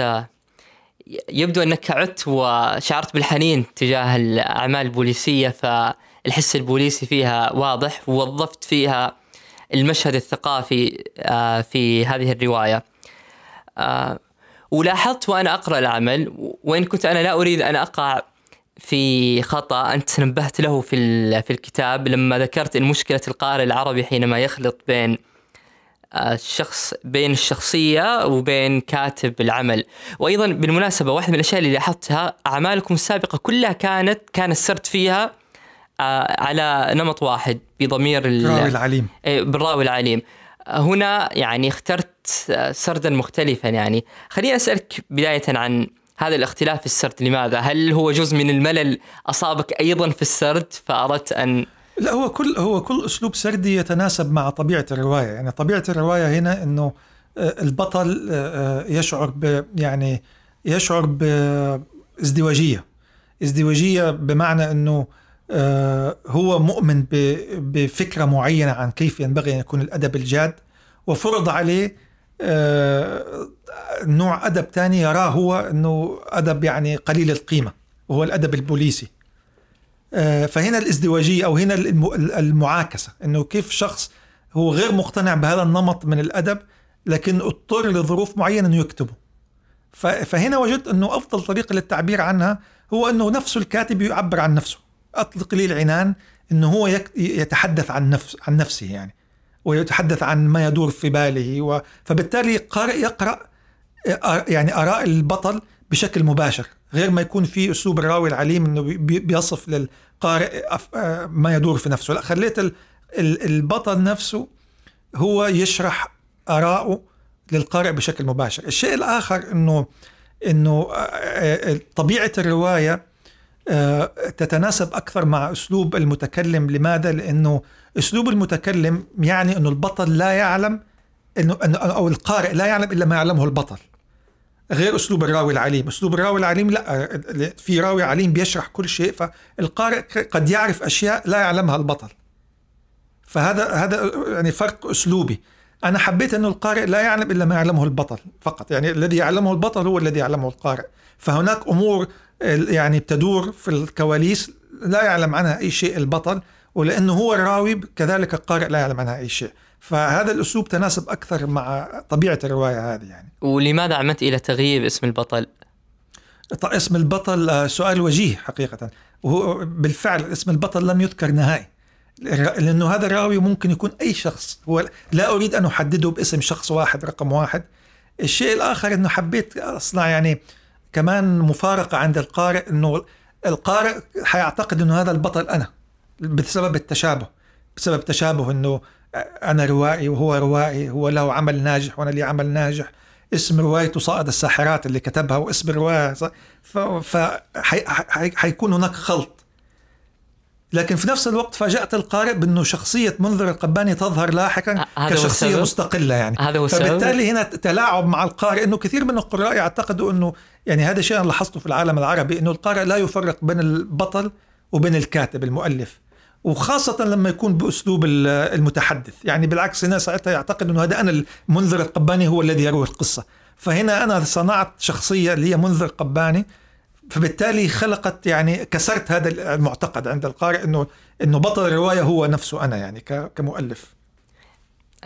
يبدو أنك عدت وشعرت بالحنين تجاه الأعمال البوليسية، فالحس البوليسي فيها واضح، ووظفت فيها المشهد الثقافي في هذه الرواية. ولاحظت وأنا أقرأ العمل، وإن كنت أنا لا أريد أن أقع في خطأ أنت نبهت له في الكتاب، لما ذكرت إن مشكلة القارئ العربي حينما يخلط بين الشخصية وبين كاتب العمل. وأيضا بالمناسبة واحدة من الأشياء اللي لاحظتها، أعمالكم السابقة كلها كان السرد فيها على نمط واحد، بضمير بالراوي العليم. هنا يعني اخترت سردا مختلفا. يعني خليني أسألك بداية عن هذا الاختلاف في السرد، لماذا؟ هل هو جزء من الملل أصابك أيضا في السرد فأردت أن... لا، هو كل أسلوب سردي يتناسب مع طبيعة الرواية. يعني طبيعة الرواية هنا أنه البطل يشعر بازدواجية، بمعنى أنه هو مؤمن بفكرة معينة عن كيف ينبغي أن يكون الأدب الجاد، وفرض عليه نوع أدب تاني يراه هو أنه أدب يعني قليل القيمة، وهو الأدب البوليسي. فهنا الازدواجية، أو هنا المعاكسة، أنه كيف شخص هو غير مقتنع بهذا النمط من الأدب، لكن اضطر لظروف معينة أنه يكتبه. فهنا وجدت أنه أفضل طريقة للتعبير عنها هو أنه نفسه الكاتب يعبر عن نفسه. أطلق لي العنان أنه هو يتحدث عن نفسه يعني، ويتحدث عن ما يدور في باله، فبالتالي يقرأ يعني آراء البطل بشكل مباشر، غير ما يكون في أسلوب الراوي العليم أنه بيصف للقارئ ما يدور في نفسه. لا، خليت البطل نفسه هو يشرح آراءه للقارئ بشكل مباشر. الشيء الآخر أنه طبيعة الرواية تتناسب أكثر مع أسلوب المتكلم. لماذا؟ لأنه أسلوب المتكلم يعني أنه البطل لا يعلم أو القارئ لا يعلم إلا ما يعلمه البطل، غير أسلوب الراوي العليم. أسلوب الراوي العليم لا، في راوي عليم بيشرح كل شيء، فالقارئ قد يعرف أشياء لا يعلمها البطل. فهذا يعني فرق أسلوبي. أنا حبيت أنه القارئ لا يعلم إلا ما يعلمه البطل فقط، يعني الذي يعلمه البطل هو الذي يعلمه القارئ. فهناك أمور يعني تدور في الكواليس لا يعلم عنها أي شيء البطل، ولأنه هو الراوي كذلك القارئ لا يعلم عنها أي شيء. فهذا الأسلوب تناسب أكثر مع طبيعة الرواية هذه يعني. ولماذا عمدت إلى تغييب اسم البطل؟ اسم البطل سؤال وجيه حقيقة. بالفعل اسم البطل لم يذكر نهائي، لأنه هذا الراوي ممكن يكون أي شخص، هو لا أريد أن أحدده باسم شخص واحد رقم واحد. الشيء الآخر أنه حبيت أصنع يعني كمان مفارقة عند القارئ، أنه القارئ هيعتقد أنه هذا البطل أنا بسبب التشابه، بسبب تشابه أنه أنا روائي وهو روائي، هو له عمل ناجح وأنا لي عمل ناجح. اسم روايته صائد الساحرات اللي كتبها، واسم الرواية، فحيكون هناك خلط. لكن في نفس الوقت فاجأت القارئ بأنه شخصية منذر القباني تظهر لاحقا كشخصية مستقلة يعني. فبالتالي هنا تلاعب مع القارئ، أنه كثير من القراء يعتقدوا أنه يعني هذا شيء أنا لاحظته في العالم العربي، أنه القارئ لا يفرق بين البطل وبين الكاتب المؤلف، وخاصة لما يكون بأسلوب المتحدث يعني. بالعكس هنا ساعتها يعتقد أنه هذا أنا منذر القباني هو الذي يروي القصة. فهنا أنا صنعت شخصية اللي هي منذر القباني، فبالتالي خلقت يعني كسرت هذا المعتقد عند القارئ إنه بطل الرواية هو نفسه أنا يعني كمؤلف.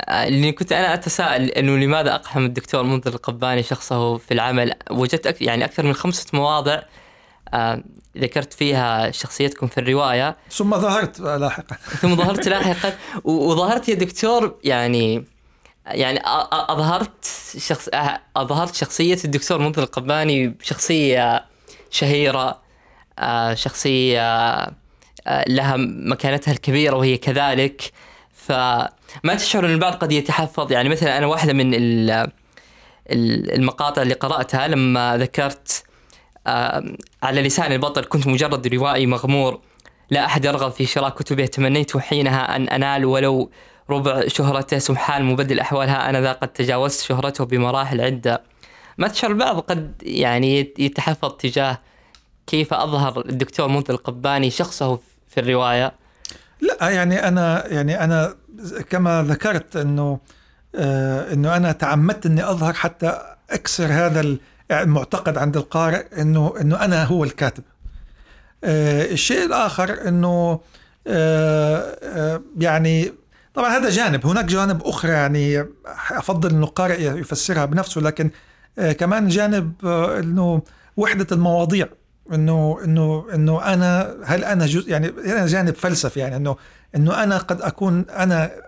اللي كنت أنا أتساءل إنه لماذا أقحم الدكتور منذر القباني شخصه في العمل. وجدت يعني أكثر من 5 مواضع ذكرت فيها شخصيتكم في الرواية، ثم ظهرت لاحقا وظهرت يا دكتور يعني أظهرت شخصية الدكتور منذر القباني، شخصية شهيرة، شخصية لها مكانتها الكبيرة وهي كذلك. فما تشعر أن البعض قد يتحفظ. يعني مثلا أنا واحدة من المقاطع اللي قرأتها لما ذكرت على لسان البطل كنت مجرد روائي مغمور لا أحد يرغب في شراء كتبه، تمنيت حينها أن أنال ولو ربع شهرته، سبحان مبدل أحوالها أنا ذا قد تجاوزت شهرته بمراحل عدة. ما تشعر البعض قد يعني يتحفظ تجاه كيف أظهر الدكتور منذر القباني شخصه في الرواية. لا يعني أنا كما ذكرت إنه أنا تعمدت إني أظهر حتى أكسر هذا المعتقد عند القارئ إنه أنا هو الكاتب. الشيء الآخر إنه يعني طبعا هذا جانب، هناك جانب أخرى يعني أفضل إنه القارئ يفسرها بنفسه، لكن كمان جانب إنه وحدة المواضيع، إنه أنا هل أنا جزء يعني أنا جانب فلسفي، يعني إنه أنا قد أكون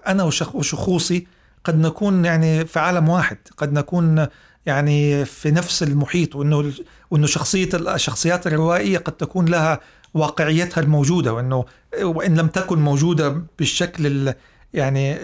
أنا وشخوصي قد نكون يعني في عالم واحد، قد نكون يعني في نفس المحيط، وإنه الشخصيات الروائية قد تكون لها واقعيتها الموجودة، وإن لم تكن موجودة بالشكل يعني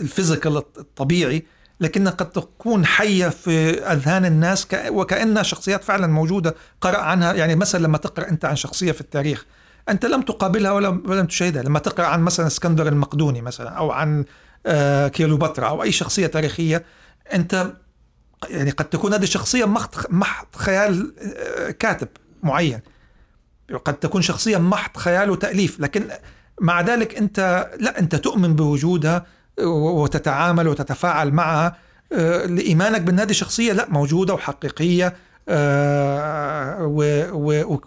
الفيزيكال الطبيعي، لكنها قد تكون حية في أذهان الناس وكأنها شخصيات فعلا موجودة قرأ عنها. يعني مثلا لما تقرأ أنت عن شخصية في التاريخ أنت لم تقابلها ولم تشاهدها، لما تقرأ عن مثلا اسكندر المقدوني مثلا أو عن كليوباترا أو أي شخصية تاريخية، أنت يعني قد تكون هذه الشخصية محط خيال كاتب معين، قد تكون شخصية محط خيال وتأليف، لكن مع ذلك أنت تؤمن بوجودها وتتعامل وتتفاعل معها لإيمانك بأن هذه الشخصية لا موجودة وحقيقية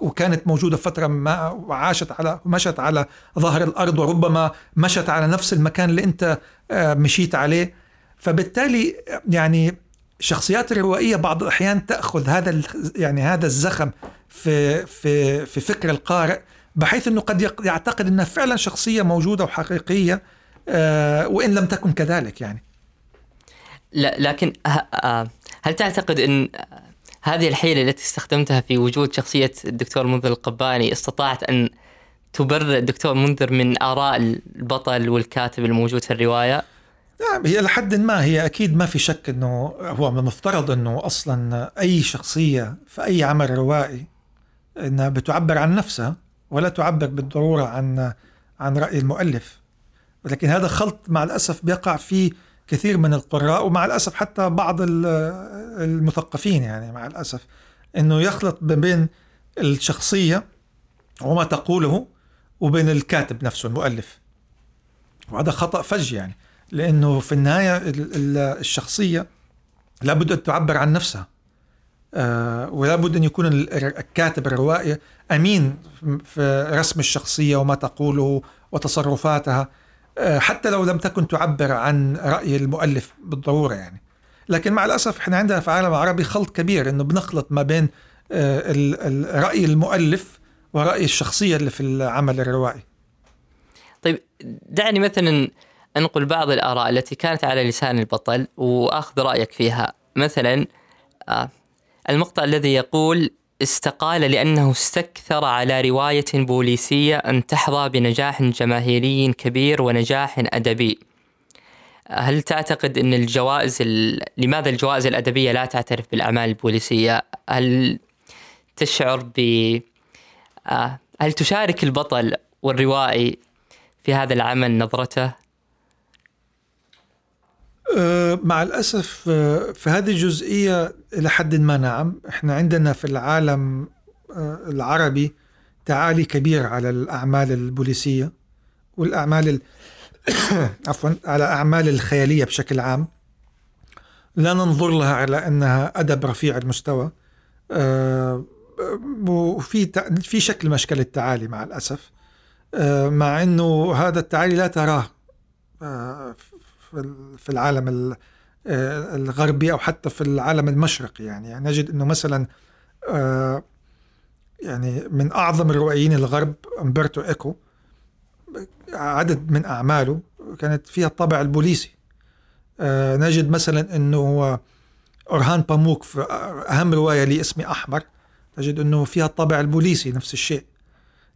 وكانت موجودة فترة ما وعاشت مشت على ظهر الأرض وربما مشت على نفس المكان اللي أنت مشيت عليه. فبالتالي يعني شخصيات الروائية بعض الأحيان تأخذ هذا يعني هذا الزخم في فكر القارئ، بحيث أنه قد يعتقد أنها فعلا شخصية موجودة وحقيقية وإن لم تكن كذلك. يعني لكن هل تعتقد أن هذه الحيلة التي استخدمتها في وجود شخصية الدكتور منذر القباني استطاعت أن تبرئ الدكتور منذر من آراء البطل والكاتب الموجود في الرواية؟ نعم، هي لحد ما هي أكيد ما في شك أنه هو من المفترض أنه أصلا أي شخصية في أي عمل روائي أنها بتعبر عن نفسها ولا تعبر بالضرورة عن رأي المؤلف، لكن هذا خلط مع الأسف بيقع فيه كثير من القراء ومع الأسف حتى بعض المثقفين، يعني مع الأسف أنه يخلط بين الشخصية وما تقوله وبين الكاتب نفسه المؤلف، وهذا خطأ فج. يعني لأنه في النهاية الشخصية لابد أن تعبر عن نفسها ولابد أن يكون الكاتب الروائي أمين في رسم الشخصية وما تقوله وتصرفاتها حتى لو لم تكن تعبر عن رأي المؤلف بالضرورة. يعني لكن مع الأسف إحنا عندنا في العالم العربي خلط كبير، إنه بنخلط ما بين رأي المؤلف ورأي الشخصية اللي في العمل الروائي. طيب دعني مثلا أنقل بعض الآراء التي كانت على لسان البطل وأخذ رأيك فيها. مثلا المقطع الذي يقول استقال لأنه استكثر على رواية بوليسية أن تحظى بنجاح جماهيري كبير ونجاح أدبي. هل تعتقد أن لماذا الجوائز الأدبية لا تعترف بالأعمال البوليسية؟ هل تشعر هل تشارك البطل والروائي في هذا العمل نظرته؟ مع الأسف في هذه الجزئية لحد ما نعم، إحنا عندنا في العالم العربي تعالي كبير على الأعمال البوليسية والأعمال عفوا على أعمال الخيالية بشكل عام، لا ننظر لها على أنها أدب رفيع المستوى، وفي شكل مشكلة التعالي مع الأسف، مع أنه هذا التعالي لا تراه في العالم الغربي أو حتى في العالم المشرقي. يعني نجد أنه مثلا يعني من أعظم الروائيين الغرب أمبرتو إيكو عدد من أعماله كانت فيها الطابع البوليسي. نجد مثلا أنه أورهان باموك في أهم رواية لي اسمي أحمر، نجد أنه فيها الطابع البوليسي نفس الشيء.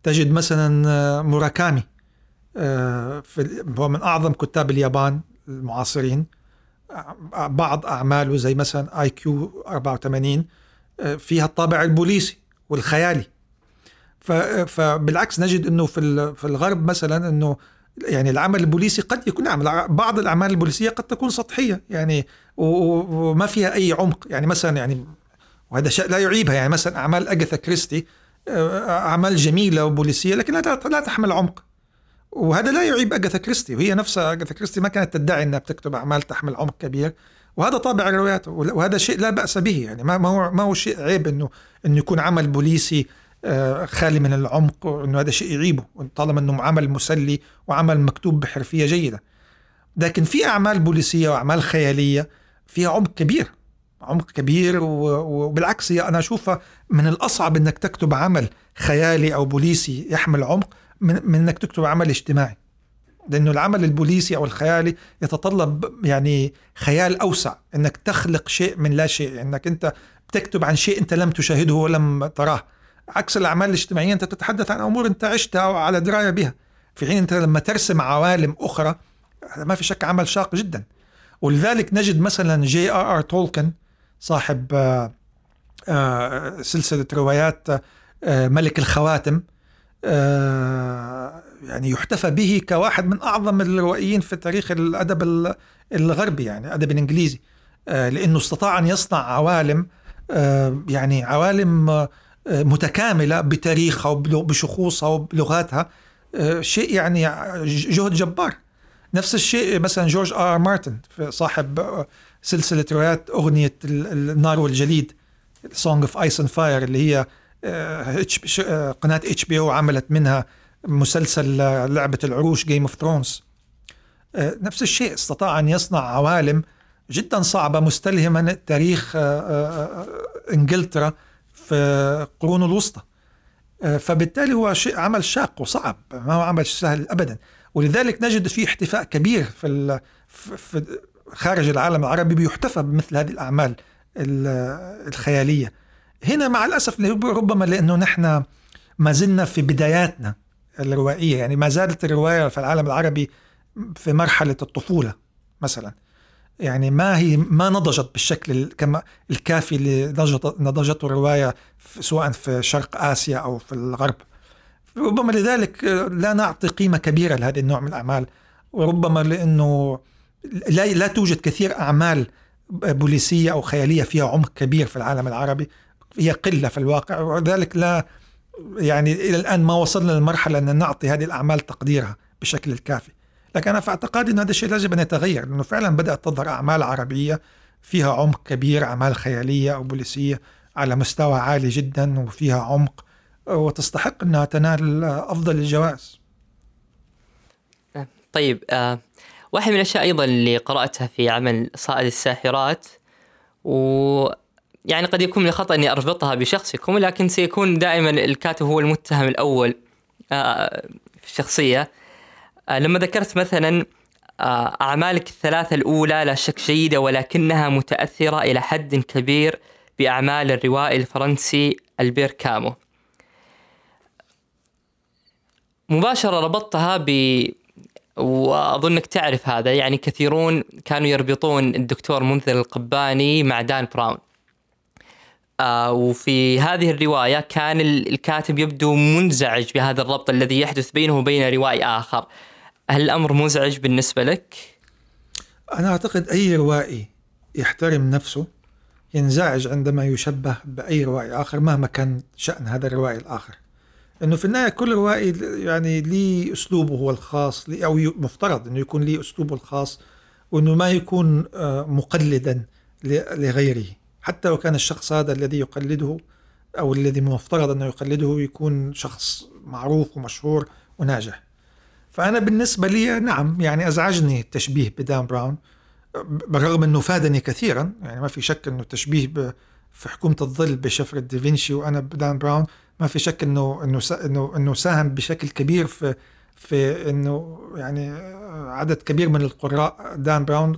تجد مثلا موراكامي هو من أعظم كتاب اليابان المعاصرين، بعض أعماله زي مثلا IQ 84 فيها الطابع البوليسي والخيالي. فبالعكس نجد أنه في الغرب مثلا أنه يعني العمل البوليسي قد يكون بعض الأعمال البوليسية قد تكون سطحية يعني وما فيها أي عمق، يعني مثلا يعني وهذا شيء لا يعيبها، يعني مثلا أعمال أجاثا كريستي أعمال جميلة وبوليسية لكن لا تحمل عمق، وهذا لا يعيب أجاثا كريستي، وهي نفسها أجاثا كريستي ما كانت تدعي أنها بتكتب أعمال تحمل عمق كبير، وهذا طابع رواياته وهذا شيء لا بأس به، يعني ما هو شيء عيب إنه يكون عمل بوليسي خالي من العمق، إنه هذا شيء يعيبه طالما إنه عمل مسلي وعمل مكتوب بحرفية جيدة. لكن في أعمال بوليسية وأعمال خيالية فيها عمق كبير وبالعكس أنا أشوفها من الأصعب إنك تكتب عمل خيالي أو بوليسي يحمل عمق من إنك تكتب عمل اجتماعي، لأنه العمل البوليسي أو الخيالي يتطلب يعني خيال أوسع، إنك تخلق شيء من لا شيء، إنك أنت بتكتب عن شيء أنت لم تشاهده ولم تراه، عكس الأعمال الاجتماعية أنت تتحدث عن أمور أنت عشتها وعلى دراية بها، في حين أنت لما ترسم عوالم أخرى ما في شك عمل شاق جدا. ولذلك نجد مثلا جي آر آر تولكن صاحب سلسلة روايات ملك الخواتم يعني يحتفى به كواحد من أعظم الروائيين في تاريخ الأدب الغربي، يعني الأدب الإنجليزي، لأنه استطاع أن يصنع عوالم يعني عوالم متكاملة بتاريخها وبشخوصها وبلغاتها، شيء يعني جهد جبار. نفس الشيء مثلا جورج آر مارتن صاحب سلسلة روايات أغنية النار والجليد Song of Ice and Fire اللي هي قناة HBO عملت منها مسلسل لعبة العروش Game of Thrones، نفس الشيء استطاع أن يصنع عوالم جدا صعبة مستلهمة تاريخ إنجلترا في قرون الوسطى، فبالتالي هو عمل شاق وصعب، ما هو عمل سهل أبدا. ولذلك نجد فيه احتفاء كبير في خارج العالم العربي بيحتفى بمثل هذه الأعمال الخيالية. هنا مع الأسف ربما لأنه نحن ما زلنا في بداياتنا الروائية، يعني ما زالت الرواية في العالم العربي في مرحلة الطفولة مثلا، يعني ما نضجت بالشكل كما الكافي نضجته الرواية سواء في شرق آسيا أو في الغرب، ربما لذلك لا نعطي قيمة كبيرة لهذا النوع من الأعمال، وربما لأنه لا توجد كثير أعمال بوليسية أو خيالية فيها عمق كبير في العالم العربي، هي قلة في الواقع، وذلك لا يعني إلى الآن ما وصلنا للمرحلة أن نعطي هذه الأعمال تقديرها بالشكل الكافي. لكن أنا في اعتقادي أن هذا الشيء لازم أن يتغير، لأنه فعلا بدأت تظهر أعمال عربية فيها عمق كبير، أعمال خيالية أو بوليسية على مستوى عالي جدا وفيها عمق وتستحق أنها تنال أفضل الجوائز. طيب واحد من الأشياء أيضا اللي قرأتها في عمل صائد الساحرات، ويعني قد يكون من خطأ أني أربطها بشخصكم، لكن سيكون دائما الكاتب هو المتهم الأول في الشخصية. لما ذكرت مثلا أعمالك الثلاثة الأولى لا شك جيدة، ولكنها متأثرة إلى حد كبير بأعمال الروائي الفرنسي ألبير كامو، مباشرة ربطتها وأظنك تعرف هذا، يعني كثيرون كانوا يربطون الدكتور منذر القباني مع دان براون، وفي هذه الرواية كان الكاتب يبدو منزعج بهذا الربط الذي يحدث بينه وبين روائي آخر. هل الأمر مزعج بالنسبة لك؟ أنا أعتقد أي روائي يحترم نفسه ينزعج عندما يشبه بأي روائي آخر مهما كان شأن هذا الروائي الآخر، إنه في النهاية كل روائي يعني ليه أسلوبه هو الخاص، أو مفترض إنه يكون ليه أسلوبه الخاص، وإنه ما يكون مقلدا لغيره، حتى لو كان الشخص هذا الذي يقلده أو الذي مفترض أنه يقلده يكون شخص معروف ومشهور وناجح. فأنا بالنسبة لي نعم يعني أزعجني التشبيه بدان براون، بالرغم أنه فادني كثيرا، يعني ما في شك أنه التشبيه في حكومة الظل بشفرة دافنشي وأنا بدان براون ما في شك انه ساهم بشكل كبير في انه يعني عدد كبير من القراء دان براون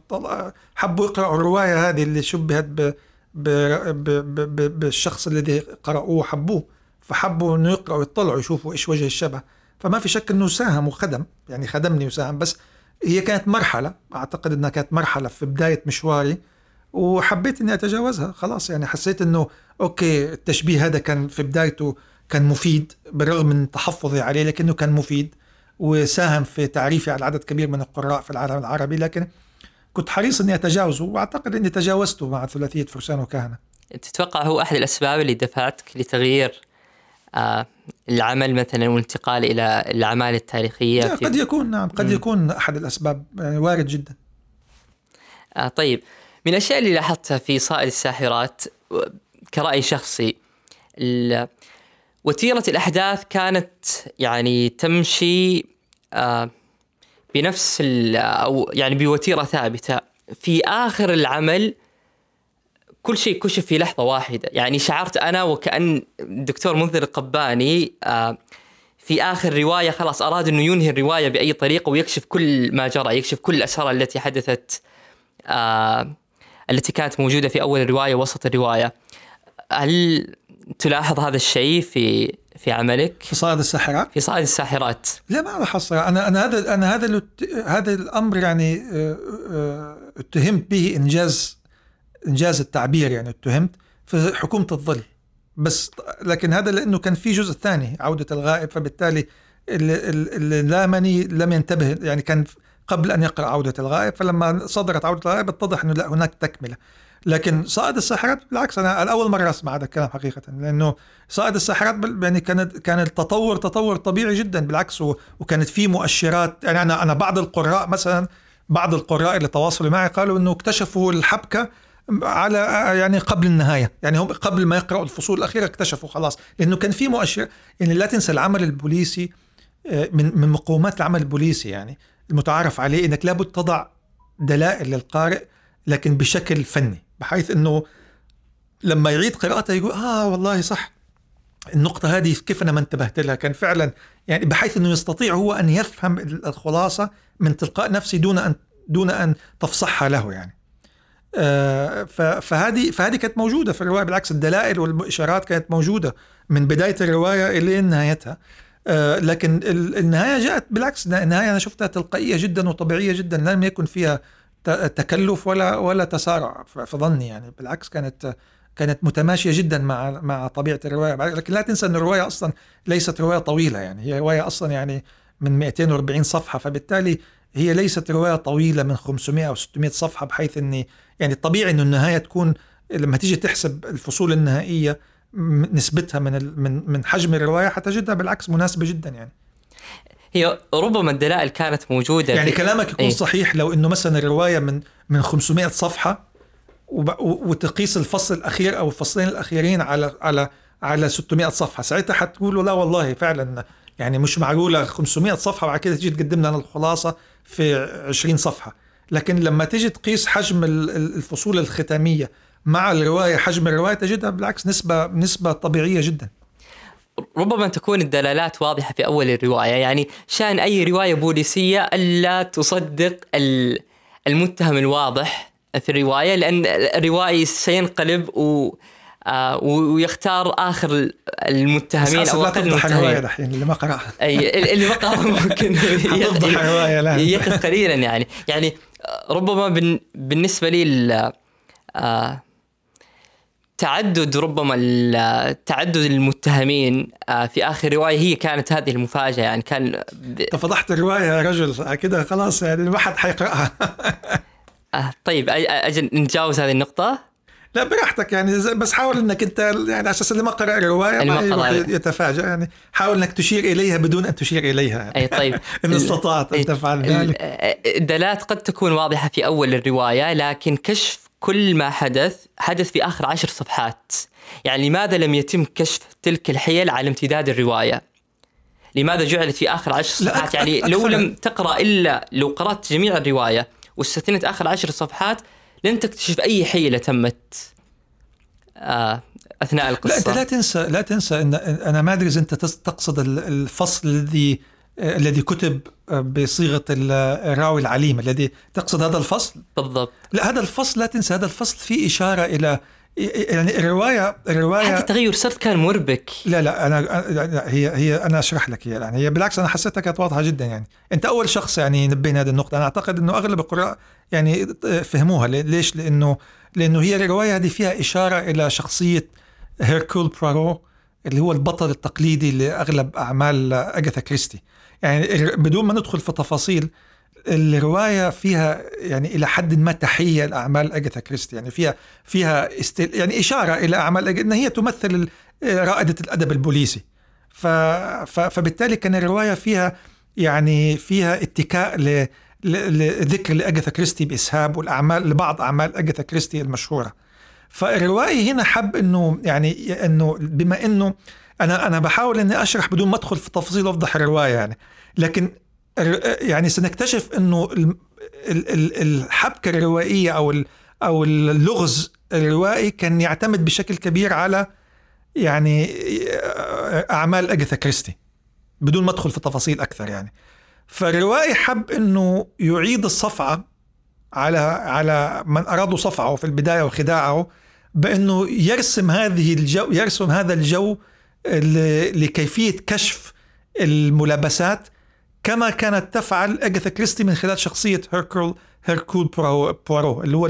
حبوا يقرأوا الرواية هذه اللي شبهت بالشخص الذي قرأوه وحبوه، فحبوا انه يقرأوا ويطلعوا يشوفوا ايش وجه الشبه. فما في شك انه ساهم وخدم، يعني خدمني وساهم، بس هي كانت مرحلة، اعتقد انها كانت مرحلة في بداية مشواري وحبيت اني اتجاوزها خلاص. يعني حسيت انه اوكي التشبيه هذا كان في بدايته كان مفيد بالرغم من تحفظي عليه، لكنه كان مفيد وساهم في تعريفي على عدد كبير من القراء في العالم العربي، لكن كنت حريص اني اتجاوزه واعتقد اني تجاوزته مع ثلاثية فرسان وكهنة. تتوقع هو احد الاسباب اللي دفعتك لتغيير العمل مثلا والانتقال الى الاعمال التاريخية؟ قد يكون، نعم قد يكون احد الاسباب، يعني وارد جدا. طيب، من الاشياء اللي لاحظتها في صائد الساحرات كرأي شخصي، وتيرة الأحداث كانت يعني تمشي بنفس أو يعني بوتيرة ثابتة. في آخر العمل كل شيء كشف في لحظة واحدة، يعني شعرت أنا وكأن الدكتور منذر القباني في آخر رواية خلاص أراد أنه ينهي الرواية بأي طريقة ويكشف كل ما جرى، يكشف كل الأسرار التي حدثت التي كانت موجودة في أول الرواية وسط الرواية. هل تلاحظ هذا الشيء في عملك في صائد الساحرات؟ في صائد الساحرات لا، ما لاحظت. انا هذا الامر يعني اتهمت به انجاز التعبير، يعني اتهمت في حكومة الظل بس، لكن هذا لانه كان في جزء ثاني عودة الغائب، فبالتالي اللامني لم ينتبه، يعني كان قبل ان يقرأ عودة الغائب، فلما صدرت عودة الغائب اتضح انه لا هناك تكملة. لكن صائد الساحرات بالعكس، أنا الأول مرة أسمع هذا الكلام حقيقة، لأنه صائد الساحرات يعني كان التطور طبيعي جدا بالعكس، وكانت فيه مؤشرات. يعني أنا بعض القراء اللي تواصلوا معي قالوا إنه اكتشفوا الحبكة على يعني قبل النهاية، يعني هم قبل ما يقرأوا الفصول الأخيرة اكتشفوا خلاص، لأنه كان فيه مؤشر. يعني لا تنسى العمل البوليسي من مقومات العمل البوليسي يعني المتعارف عليه إنك لابد تضع دلائل للقارئ لكن بشكل فني، بحيث أنه لما يعيد قراءته يقول والله صح النقطة هذه كيف أنا ما انتبهت لها، كان فعلا يعني، بحيث أنه يستطيع هو أن يفهم الخلاصة من تلقاء نفسه دون أن تفصحها له يعني. فهذه كانت موجودة في الرواية بالعكس، الدلائل والإشارات كانت موجودة من بداية الرواية إلى نهايتها. لكن النهاية جاءت بالعكس، النهاية أنا شفتها تلقائية جدا وطبيعية جدا، لم يكن فيها تكلف ولا تسارع في ظني يعني، بالعكس كانت متماشية جدا مع طبيعة الرواية. لكن لا تنسى أن الرواية أصلا ليست رواية طويلة، يعني هي رواية أصلا يعني من 240 صفحة، فبالتالي هي ليست رواية طويلة من 500 أو 600 صفحة، بحيث أني يعني طبيعي أنه النهاية تكون لما تيجي تحسب الفصول النهائية نسبتها من حجم الرواية حتجدها بالعكس مناسبة جدا يعني. هي ربما الدلائل كانت موجودة يعني. كلامك يكون صحيح لو أنه مثلا الرواية من 500 صفحة وتقيس الفصل الأخير أو الفصلين الأخيرين على 600 صفحة، ساعتها حتقولوا لا والله فعلا يعني مش معقولة 500 صفحة وبعد كده تجي تقدم لنا الخلاصة في 20 صفحة. لكن لما تجي تقيس حجم الفصول الختامية مع الرواية حجم الرواية تجدها بالعكس نسبة طبيعية جدا. ربما تكون الدلالات واضحة في أول الرواية، يعني شأن أي رواية بوليسية ألا تصدق المتهم الواضح في الرواية، لأن الرواية سينقلب ويختار آخر المتهمين أو أقل المتهمين. اللي ما قرأها اللي ما قرأها ممكن يقل قليلا يعني ربما بالنسبة لي تعدد المتهمين في آخر رواية هي كانت هذه المفاجأة. يعني كان تفضحت الرواية يا رجل كده خلاص، يعني الواحد حيقرأها. طيب أجل نتجاوز هذه النقطة. لا براحتك يعني، بس حاول أنك أنت يعني عشان اللي ما قرأ الرواية ما يتفاجأ، يعني حاول أنك تشير إليها بدون أن تشير إليها يعني. أي طيب. إن استطعت أن تفعل ذلك. الدلالات قد تكون واضحة في أول الرواية، لكن كشف كل ما حدث في آخر 10 صفحات. يعني لماذا لم يتم كشف تلك الحيل على امتداد الرواية؟ لماذا جعلت في آخر 10 صفحات؟ يعني لو قرأت جميع الرواية واستثنت آخر 10 صفحات لن تكتشف أي حيلة تمت أثناء القصة. لا تنسى إن أنا ما أدري إذا أنت تقصد الفصل الذي كتب بصيغة الراوي العليم، الذي تقصد هذا الفصل بالضبط. لا هذا الفصل لا تنسى، هذا الفصل فيه إشارة إلى يعني الرواية حتى تغير صرت كان مربك. لا أنا هي أنا أشرح لك هي يعني هي بالعكس أنا حسيتها كانت واضحة جدا. يعني أنت أول شخص يعني نبهني هذه النقطة. أنا أعتقد إنه أغلب القراء يعني فهموها. ليش؟ لأنه هي الرواية هذه فيها إشارة إلى شخصية هيركول بارو اللي هو البطل التقليدي لأغلب أعمال أجاثا كريستي. يعني بدون ما ندخل في تفاصيل الرواية فيها يعني إلى حد ما تحية لأعمال أجاثا كريستي. يعني فيها يعني إشارة إلى أعمال أجاثا، إن هي تمثل رائدة الأدب البوليسي. فبالتالي كان الرواية فيها يعني فيها اتكاء لذكر لأجاثا كريستي بإسهاب والأعمال لبعض أعمال أجاثا كريستي المشهورة. فالرواية هنا حب إنه يعني إنه بما إنه أنا بحاول إني أشرح بدون ما أدخل في تفاصيل أوضح الرواية يعني، لكن يعني سنكتشف إنه الحبكة الروائية أو اللغز الروائي كان يعتمد بشكل كبير على يعني أعمال أجاثا كريستي بدون ما أدخل في تفاصيل أكثر يعني. فالروائي حب إنه يعيد الصفعة على من أرادوا صفعه في البداية وخداعه، بأنه يرسم هذا الجو لكيفية كشف الملابسات كما كانت تفعل أجاثا كريستي من خلال شخصية هيركول بوارو اللي هو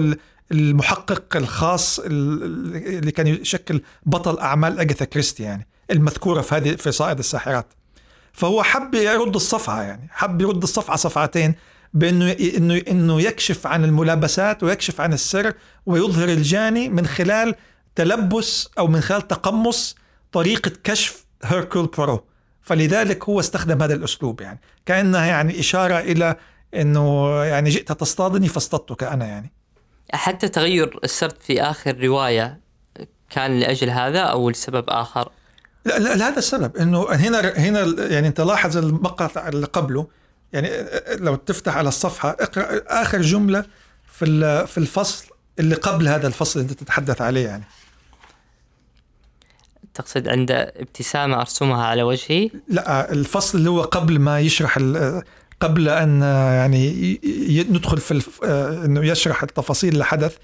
المحقق الخاص اللي كان يشكل بطل أعمال أجاثا كريستي يعني المذكورة في صائد الساحرات. فهو حب يرد الصفعة يعني، حب يرد الصفعة صفعتين بأنه إنه يكشف عن الملابسات ويكشف عن السر ويظهر الجاني من خلال تلبس أو من خلال تقمص طريقة كشف هيركول بارو. فلذلك هو استخدم هذا الأسلوب يعني كأنها يعني إشارة إلى إنه يعني جئت تصطادني فاصطدتك أنا يعني. حتى تغير السرد في آخر رواية كان لأجل هذا أو لسبب آخر؟ لا هذا السبب. إنه هنا يعني أنت لاحظ المقطع اللي قبله يعني لو تفتح على الصفحة اقرأ آخر جملة في الفصل اللي قبل هذا الفصل اللي أنت تتحدث عليه. يعني تقصد عند ابتسامة أرسمها على وجهي؟ لا، الفصل اللي هو قبل ما يشرح قبل أن يعني ندخل في إنه يشرح التفاصيل اللي حدث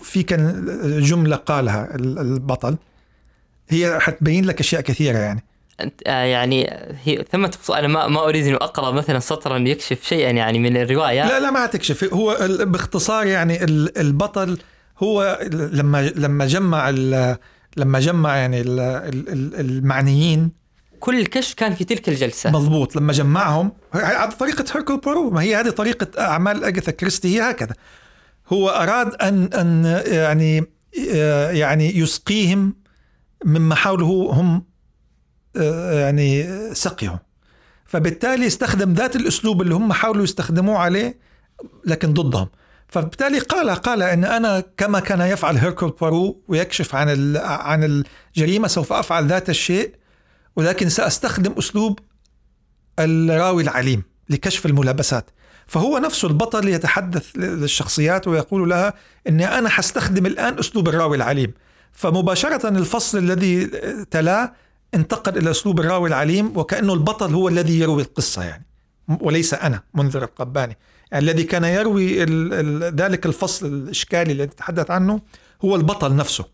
في كان جملة قالها البطل هي حتبين لك أشياء كثيرة يعني. يعني هي ثمة أنا ما أريد أن أقرأ مثلا سطرا يكشف شيئا يعني من الرواية. لا ما هتكشف. هو باختصار يعني البطل هو لما جمع يعني المعنيين كل الكشف كان في تلك الجلسة. مضبوط. لما جمعهم على طريقة هيركول بارو، ما هي هذه طريقة أعمال أجاثا كريستي هي هكذا. هو أراد أن يعني يسقيهم مما حوله هم يعني سقيهم، فبالتالي استخدم ذات الأسلوب اللي هم حاولوا يستخدموه عليه لكن ضدهم. فبالتالي قال إن أنا كما كان يفعل هيركول بارو ويكشف عن الجريمة سوف أفعل ذات الشيء، ولكن سأستخدم أسلوب الراوي العليم لكشف الملابسات. فهو نفسه البطل يتحدث للشخصيات ويقول لها إن أنا حستخدم الآن أسلوب الراوي العليم. فمباشرة الفصل الذي تلاه انتقل إلى أسلوب الراوي العليم، وكأنه البطل هو الذي يروي القصة يعني، وليس أنا منذر القباني الذي كان يروي ذلك الفصل الإشكالي الذي تحدث عنه. هو البطل نفسه.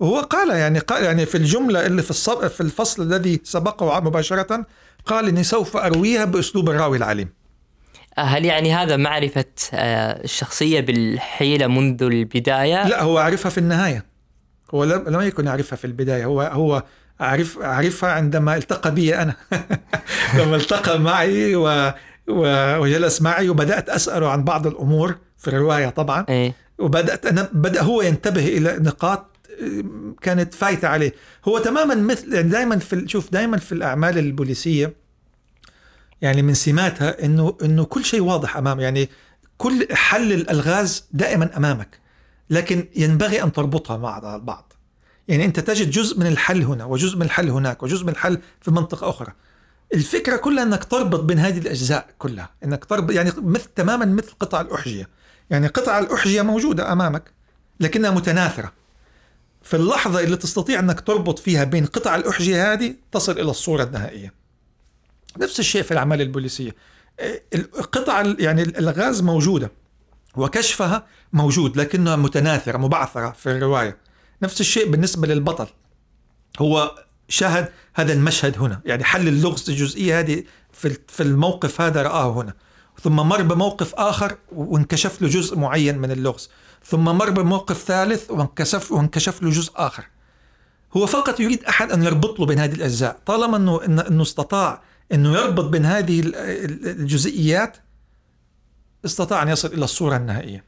وهو قال يعني في الجملة اللي في الفصل الذي سبقه مباشرة قال إني سوف أرويها بأسلوب الراوي العليم. هل يعني هذا معرفة الشخصية بالحيلة منذ البداية؟ لا، هو عرفها في النهاية. هو لم يكن يعرفها في البداية. هو عرفها عندما التقى بي أنا لما التقى معي وجلس معي وبدأت أسأله عن بعض الأمور في الرواية طبعا بدأ هو ينتبه إلى نقاط كانت فايتة عليه. هو تماما مثل يعني دايما في الأعمال البوليسية يعني من سماتها إنه كل شيء واضح أمامه، يعني كل حل الألغاز دائما أمامك، لكن ينبغي أن تربطها مع بعض. يعني أنت تجد جزء من الحل هنا وجزء من الحل هناك وجزء من الحل في منطقة أخرى. الفكرة كلها أنك تربط بين هذه الأجزاء كلها، أنك تربط يعني تماما مثل قطع الأحجية. يعني قطع الأحجية موجودة أمامك لكنها متناثرة. في اللحظة اللي تستطيع أنك تربط فيها بين قطع الأحجية هذه تصل إلى الصورة النهائية. نفس الشيء في الأعمال البوليسية، القطع يعني الألغاز موجودة وكشفها موجود لكنها متناثرة مبعثرة في الرواية. نفس الشيء بالنسبة للبطل، هو شاهد هذا المشهد هنا، يعني حل اللغز الجزئية هذه في الموقف هذا رآه هنا، ثم مر بموقف آخر وانكشف له جزء معين من اللغز، ثم مر بموقف ثالث وانكشف له جزء آخر. هو فقط يريد أحد أن يربط له بين هذه الأجزاء، طالما أنه استطاع أنه يربط بين هذه الجزئيات استطاع أن يصل إلى الصورة النهائية.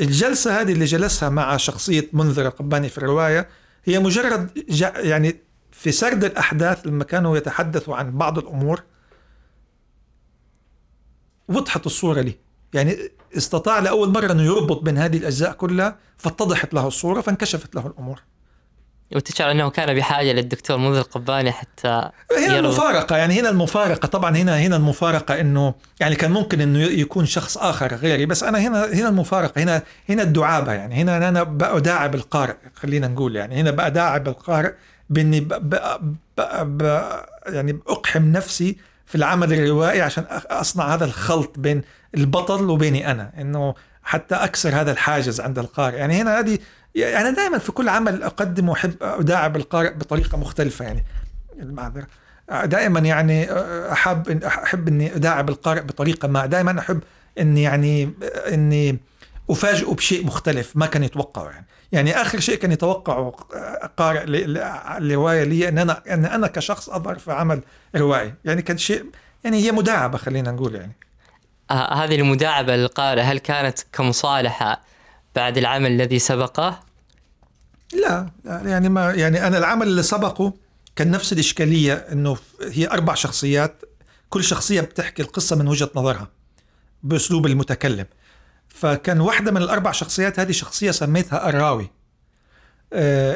الجلسة هذه اللي جلسها مع شخصية منذر القباني في الرواية هي مجرد يعني في سرد الأحداث لما كانوا يتحدثوا عن بعض الأمور وضحت الصورة لي، يعني استطاع لأول مرة أنه يربط بين هذه الأجزاء كلها فاتضحت له الصورة فانكشفت له الأمور. وتشعر أنه كان بحاجة للدكتور منذر القباني حتى هنا المفارقة، يعني هنا المفارقة طبعا هنا المفارقة أنه يعني كان ممكن أنه يكون شخص آخر غيري، بس أنا هنا المفارقة، هنا الدعابة، يعني هنا أنا بأداعب القارئ، خلينا نقول يعني هنا بأداعب القارئ بإني يعني أقحم نفسي في العمل الروائي عشان أصنع هذا الخلط بين البطل وبيني أنا، إنه حتى أكسر هذا الحاجز عند القارئ. يعني هنا هذه يعني أنا دائما في كل عمل أقدم وأحب أداعب القارئ بطريقة مختلفة، يعني المعذرة دائما يعني أحب إني أداعب القارئ بطريقة ما، دائما أحب إني يعني إني أفاجئه بشيء مختلف ما كان يتوقعه. يعني آخر شيء كان يتوقعه قارئ لرواية لي أن أنا كشخص أظهر في عمل روائي، يعني كان شيء يعني هي مداعبة خلينا نقول. يعني هذه المداعبة للقارئ هل كانت كمصالحة بعد العمل الذي سبقه؟ لا يعني ما يعني أنا العمل اللي سبقه كان نفس الإشكالية، إنه هي 4 شخصيات كل شخصية بتحكي القصة من وجهة نظرها بأسلوب المتكلم، فكان واحدة من ال4 شخصيات هذه شخصية سميتها الراوي.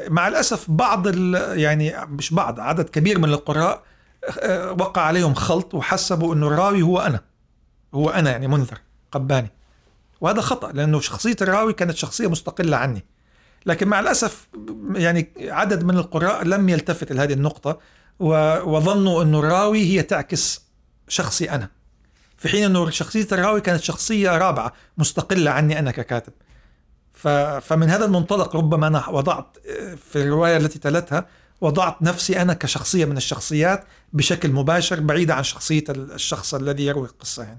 مع الأسف بعض يعني مش بعض، عدد كبير من القراء وقع عليهم خلط وحسبوا إنه الراوي هو أنا يعني منذر قباني، وهذا خطأ لأنه شخصية الراوي كانت شخصية مستقلة عني. لكن مع الأسف يعني عدد من القراء لم يلتفت لهذه النقطة وظنوا إنه الراوي هي تعكس شخصي أنا، في حين أنه شخصية الراوي كانت شخصية رابعة مستقلة عني أنا ككاتب. فمن هذا المنطلق ربما أنا وضعت في الرواية التي تلتها وضعت نفسي أنا كشخصية من الشخصيات بشكل مباشر بعيدة عن شخصية الشخص الذي يروي القصة. يعني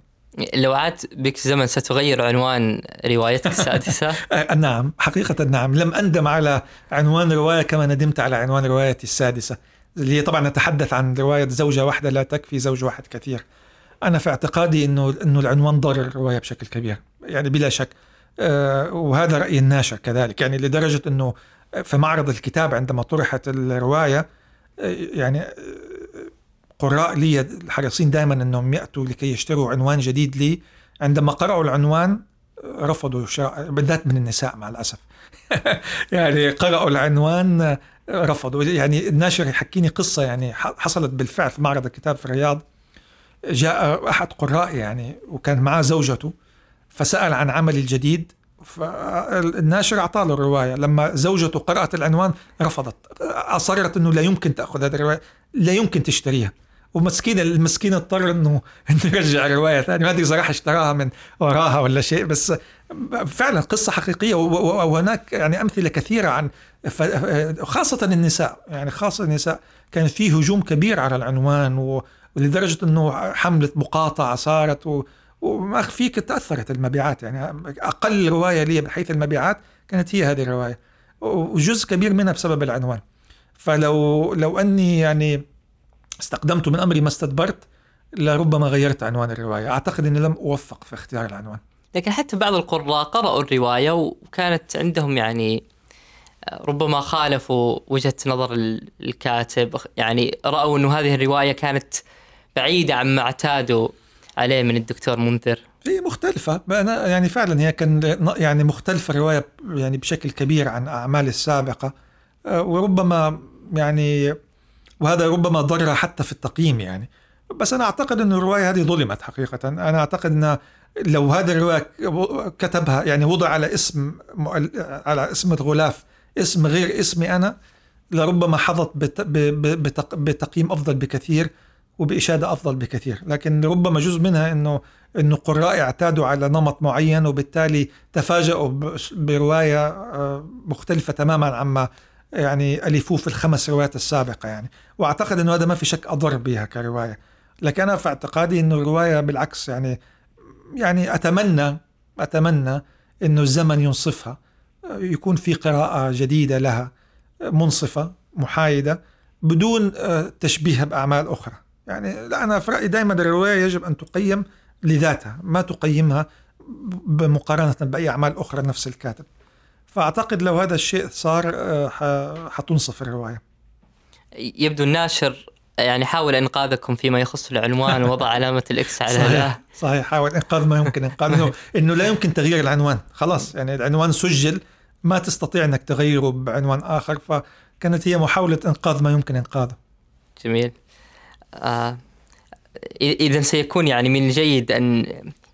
لو عاد بك زمن ستغير عنوان روايتك السادسة؟ نعم، حقيقة نعم، لم أندم على عنوان رواية كما ندمت على عنوان روايتي السادسة اللي طبعا نتحدث عن رواية زوجة واحدة لا تكفي زوج واحد كثير. أنا في اعتقادي إنه العنوان ضرر الرواية بشكل كبير، يعني بلا شك، وهذا رأي الناشر كذلك، يعني لدرجة إنه في معرض الكتاب عندما طرحت الرواية يعني قراء لي الحريصين دائما إنهم يأتوا لكي يشتروا عنوان جديد لي، عندما قرأوا العنوان رفضوا شراء، بالذات من النساء مع الأسف يعني قرأوا العنوان رفضوا. يعني الناشر يحكيني قصة يعني حصلت بالفعل في معرض الكتاب في الرياض، جاء أحد قراء يعني وكان معه زوجته فسأل عن عملي الجديد، فالناشر أعطاه الرواية. لما زوجته قرأت العنوان رفضت، أصرت أنه لا يمكن تأخذ هذه الرواية، لا يمكن تشتريها، ومسكينة المسكينة اضطر أنه نرجع رواية ثانية. هذه صراحة اشتراها من وراها ولا شيء، بس فعلا قصة حقيقية. وهناك يعني أمثلة كثيرة عن خاصة النساء، يعني خاصة النساء كان فيه هجوم كبير على العنوان ولدرجة أنه حملة مقاطعة صارت وما أخفيك تأثرت المبيعات، يعني أقل رواية لي بحيث المبيعات كانت هي هذه الرواية، وجزء كبير منها بسبب العنوان. فلو أني يعني استقدمت من أمري ما استدبرت لربما غيرت عنوان الرواية. أعتقد أني لم أوفق في اختيار العنوان. لكن حتى بعض القراء قرأوا الرواية وكانت عندهم يعني ربما خالفوا وجهة نظر الكاتب، يعني رأوا أنه هذه الرواية كانت بعيدة عما اعتادوا عليه من الدكتور منذر. هي مختلفة، أنا يعني فعلا هي كان يعني مختلفة الرواية يعني بشكل كبير عن أعمال السابقة، وربما يعني وهذا ربما ضرر حتى في التقييم يعني. بس أنا أعتقد أن الرواية هذه ظلمت حقيقة. أنا أعتقد أن لو هذه الرواية كتبها يعني وضع على اسم الغلاف اسم غير اسمي أنا لربما حظت بتقييم أفضل بكثير وبإشادة أفضل بكثير. لكن ربما جزء منها أنه أنه قراء اعتادوا على نمط معين وبالتالي تفاجأوا برواية مختلفة تماما عما يعني ألفوه في الخمس روايات السابقة يعني. وأعتقد أنه هذا ما في شك أضر بها كرواية، لكن أنا في اعتقادي أنه الرواية بالعكس يعني أتمنى أنه الزمن ينصفها، يكون في قراءة جديدة لها منصفة محايدة بدون تشبيهها بأعمال أخرى. يعني لا، أنا في رأيي دائما الرواية يجب أن تقيم لذاتها، ما تقيمها بمقارنة بأي أعمال أخرى نفس الكاتب. فأعتقد لو هذا الشيء صار حتنصف الرواية. يبدو الناشر يعني حاول إنقاذكم فيما يخص العنوان ووضع علامة الإكس على هذا. صحيح، حاول إنقاذ ما يمكن إنقاذه، إنه لا يمكن تغيير العنوان خلاص، يعني العنوان سجل ما تستطيع أنك تغيره بعنوان آخر، فكانت هي محاولة إنقاذ ما يمكن إنقاذه. جميل. إذن سيكون يعني من الجيد أن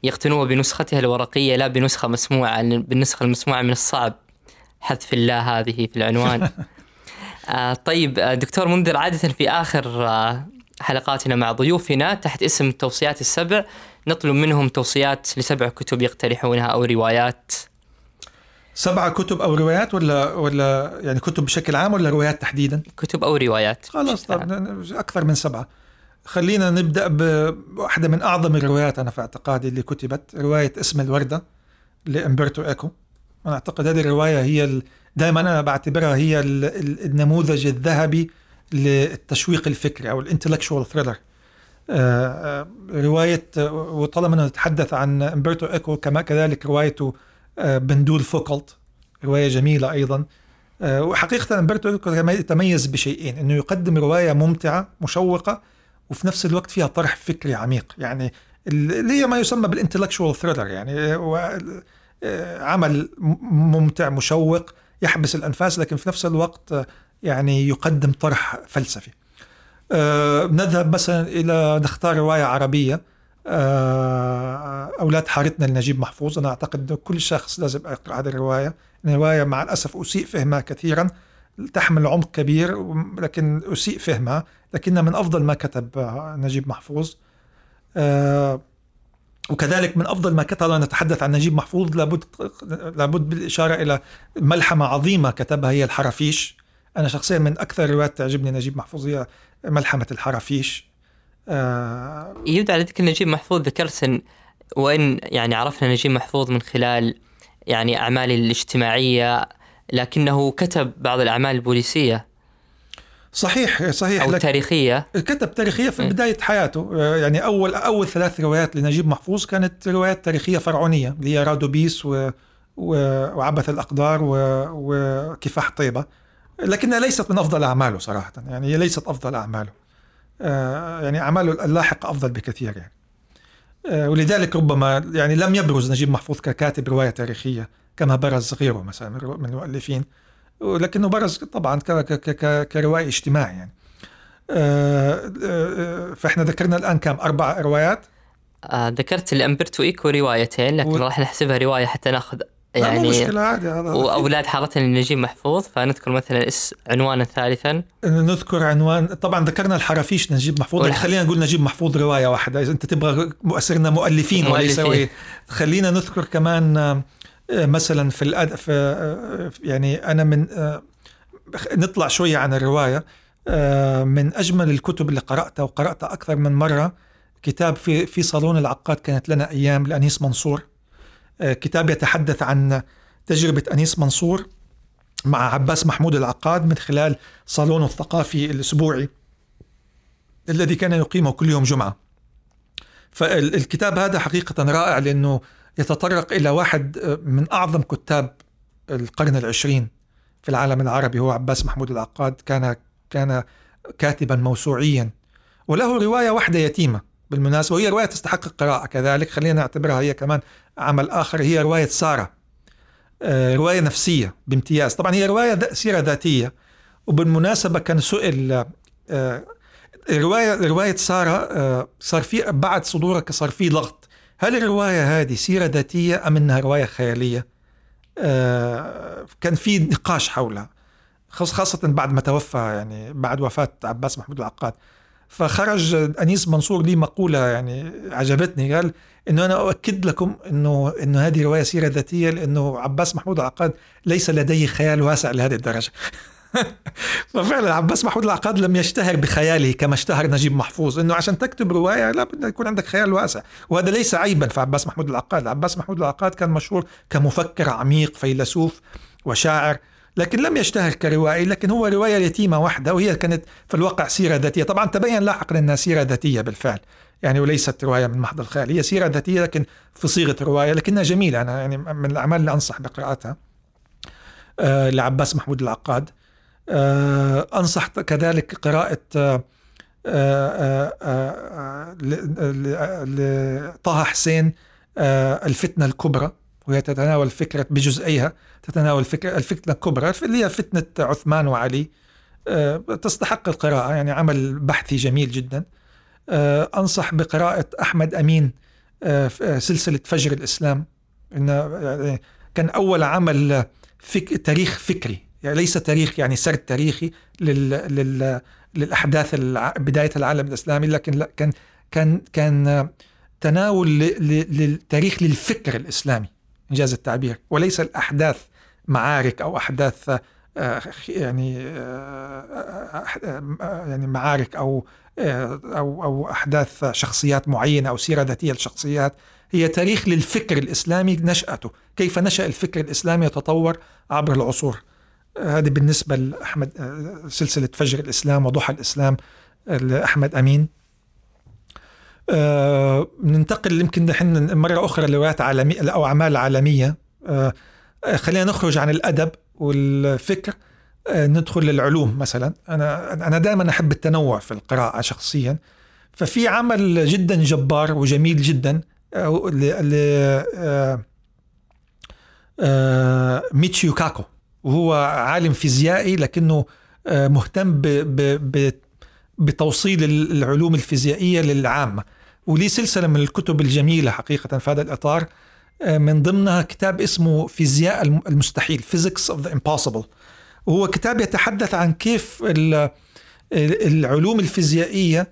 يقتنوه بنسختها الورقية لا بنسخة مسموعة، بالنسخة المسموعة من الصعب حذف الله هذه في العنوان. طيب دكتور منذر، عادة في آخر حلقاتنا مع ضيوفنا تحت اسم التوصيات السبع نطلب منهم توصيات ل7 كتب يقترحونها أو روايات. 7 كتب أو روايات ولا يعني كتب بشكل عام ولا روايات تحديدا؟ كتب أو روايات. خلاص أكثر من 7. خلينا نبدأ بواحدة من أعظم الروايات أنا في اعتقادي اللي كتبت، رواية اسم الوردة لأمبرتو إيكو. أنا أعتقد هذه الرواية هي دائما أنا بعتبرها هي النموذج الذهبي للتشويق الفكري أو الانتلكشوال ثريلر. رواية، وطالما نتحدث عن أمبرتو إيكو كما كذلك روايته بندول فوكولت، رواية جميلة أيضا. وحقيقة أمبرتو إيكو يتميز بشيئين، أنه يقدم رواية ممتعة مشوقة وفي نفس الوقت فيها طرح فكري عميق، يعني اللي هي ما يسمى بالانتلكشوال ثريلر، يعني عمل ممتع مشوق يحبس الأنفاس لكن في نفس الوقت يعني يقدم طرح فلسفي. نذهب مثلا إلى نختار رواية عربية، أولاد حارتنا لنجيب محفوظ. أنا أعتقد كل شخص لازم يقرأ هذه الرواية، رواية مع الأسف أسيء فهمها كثيرا، تحمل عمق كبير لكن أسيء فهمها، لكنها من أفضل ما كتب نجيب محفوظ. وكذلك من أفضل ما كتب، نتحدث عن نجيب محفوظ لابد بالإشارة إلى ملحمة عظيمة كتبها هي الحرافيش. أنا شخصيا من أكثر الروايات تعجبني نجيب محفوظ هي ملحمة الحرافيش. يبدو على ذلك نجيب محفوظ ذكرت، وإن يعني عرفنا نجيب محفوظ من خلال يعني أعماله الاجتماعية، لكنه كتب بعض الأعمال البوليسية. صحيح. أو تاريخية، كتب تاريخية في بداية حياته. يعني أول 3 روايات لنجيب محفوظ كانت روايات تاريخية فرعونية، اللي هي رادوبيس وعبث الأقدار وكفاح طيبة، لكنها ليست من أفضل أعماله صراحة. يعني هي ليست أفضل أعماله، يعني أعماله اللاحقة أفضل بكثير يعني. ولذلك ربما يعني لم يبرز نجيب محفوظ ككاتب رواية تاريخية كما برز غيره مثلا من المؤلفين، لكنه برز طبعا كرواية اجتماعي يعني. فإحنا ذكرنا الآن كم 4 روايات. ذكرت الأمبرتو إيكو روايتين، لكن راح نحسبها رواية حتى نأخذ يعني وأولاد حارتنا لنجيب محفوظ، فنذكر مثلا عنوانا ثالثا. نذكر عنوان، طبعا ذكرنا الحرافيش نجيب محفوظ، خلينا نقول نجيب محفوظ رواية واحدة، إذا أنت تبغى مؤسرنا مؤلفين وليس. خلينا نذكر كمان مثلا يعني أنا من نطلع شوية عن الرواية. من أجمل الكتب اللي قرأتها وقرأتها أكثر من مرة، كتاب في صالون العقاد كانت لنا أيام لأنيس منصور. كتاب يتحدث عن تجربة أنيس منصور مع عباس محمود العقاد من خلال صالونه الثقافي الأسبوعي الذي كان يقيمه كل يوم جمعة. فالكتاب هذا حقيقة رائع، لأنه يتطرق إلى واحد من أعظم كتاب القرن ال20 في العالم العربي، هو عباس محمود العقاد. كان كاتبا موسوعيا، وله رواية واحدة يتيمة بالمناسبة، وهي رواية تستحق القراءة كذلك، خلينا نعتبرها هي كمان عمل آخر، هي رواية سارة. رواية نفسية بامتياز، طبعا هي رواية سيرة ذاتية. وبالمناسبة كان سئل رواية سارة، صار في بعد صدورك صار في لغط، هل الرواية هذه سيرة ذاتية أم أنها رواية خيالية؟ كان في نقاش حولها، خاصة بعد ما توفى، يعني بعد وفاة عباس محمود العقاد. فخرج أنيس منصور ليه مقولة يعني عجبتني، قال إنه أنا أؤكد لكم إنه هذه رواية سيرة ذاتية، لأنه عباس محمود العقاد ليس لديه خيال واسع لهذه الدرجة. ففعلا عباس محمود العقاد لم يشتهر بخياله كما اشتهر نجيب محفوظ، إنه عشان تكتب رواية لا بد يكون عندك خيال واسع، وهذا ليس عيبا في عباس محمود العقاد. عباس محمود العقاد كان مشهور كمفكر عميق، فيلسوف وشاعر، لكن لم يشتهر كروائي، لكن هو رواية يتيمة واحدة، وهي كانت في الواقع سيرة ذاتية. طبعا تبين لاحقا أنها سيرة ذاتية بالفعل يعني، وليست رواية من محض الخيال، هي سيرة ذاتية لكن في صيغة رواية، لكنها جميلة. أنا يعني من الأعمال اللي أنصح بقراءتها لعباس محمود العقاد. أنصح كذلك قراءة لطه حسين الفتنة الكبرى، وهي تتناول فكرة بجزئيها، تتناول فكرة الفتنة الكبرى اللي هي فتنة عثمان وعلي، تستحق القراءة يعني، عمل بحثي جميل جدا. أنصح بقراءة أحمد أمين سلسلة فجر الإسلام، إنه كان أول عمل تاريخ فكري يعني، ليس تاريخ يعني سرد تاريخي للأحداث بداية العالم الإسلامي، لكن كان تناول للتاريخ للفكر الإسلامي إنجاز التعبير، وليس الأحداث معارك أو أحداث يعني معارك أو أحداث شخصيات معينة أو سيرة ذاتية للشخصيات، هي تاريخ للفكر الإسلامي نشأته، كيف نشأ الفكر الإسلامي يتطور عبر العصور. هذه بالنسبة لأحمد سلسلة فجر الإسلام وضحى الإسلام لأحمد أمين. ننتقل يمكن نحن مرة أخرى لروايات عالمية أو أعمال عالمية. خلينا نخرج عن الأدب والفكر، ندخل للعلوم مثلا. أنا دائما أحب التنوع في القراءة شخصيا، ففي عمل جدا جبار وجميل جدا لميتشيو كاكو، وهو عالم فيزيائي لكنه مهتم بتوصيل العلوم الفيزيائية للعامة، وليه سلسلة من الكتب الجميلة حقيقة في هذا الإطار، من ضمنها كتاب اسمه فيزياء المستحيل Physics of the Impossible، وهو كتاب يتحدث عن كيف العلوم الفيزيائية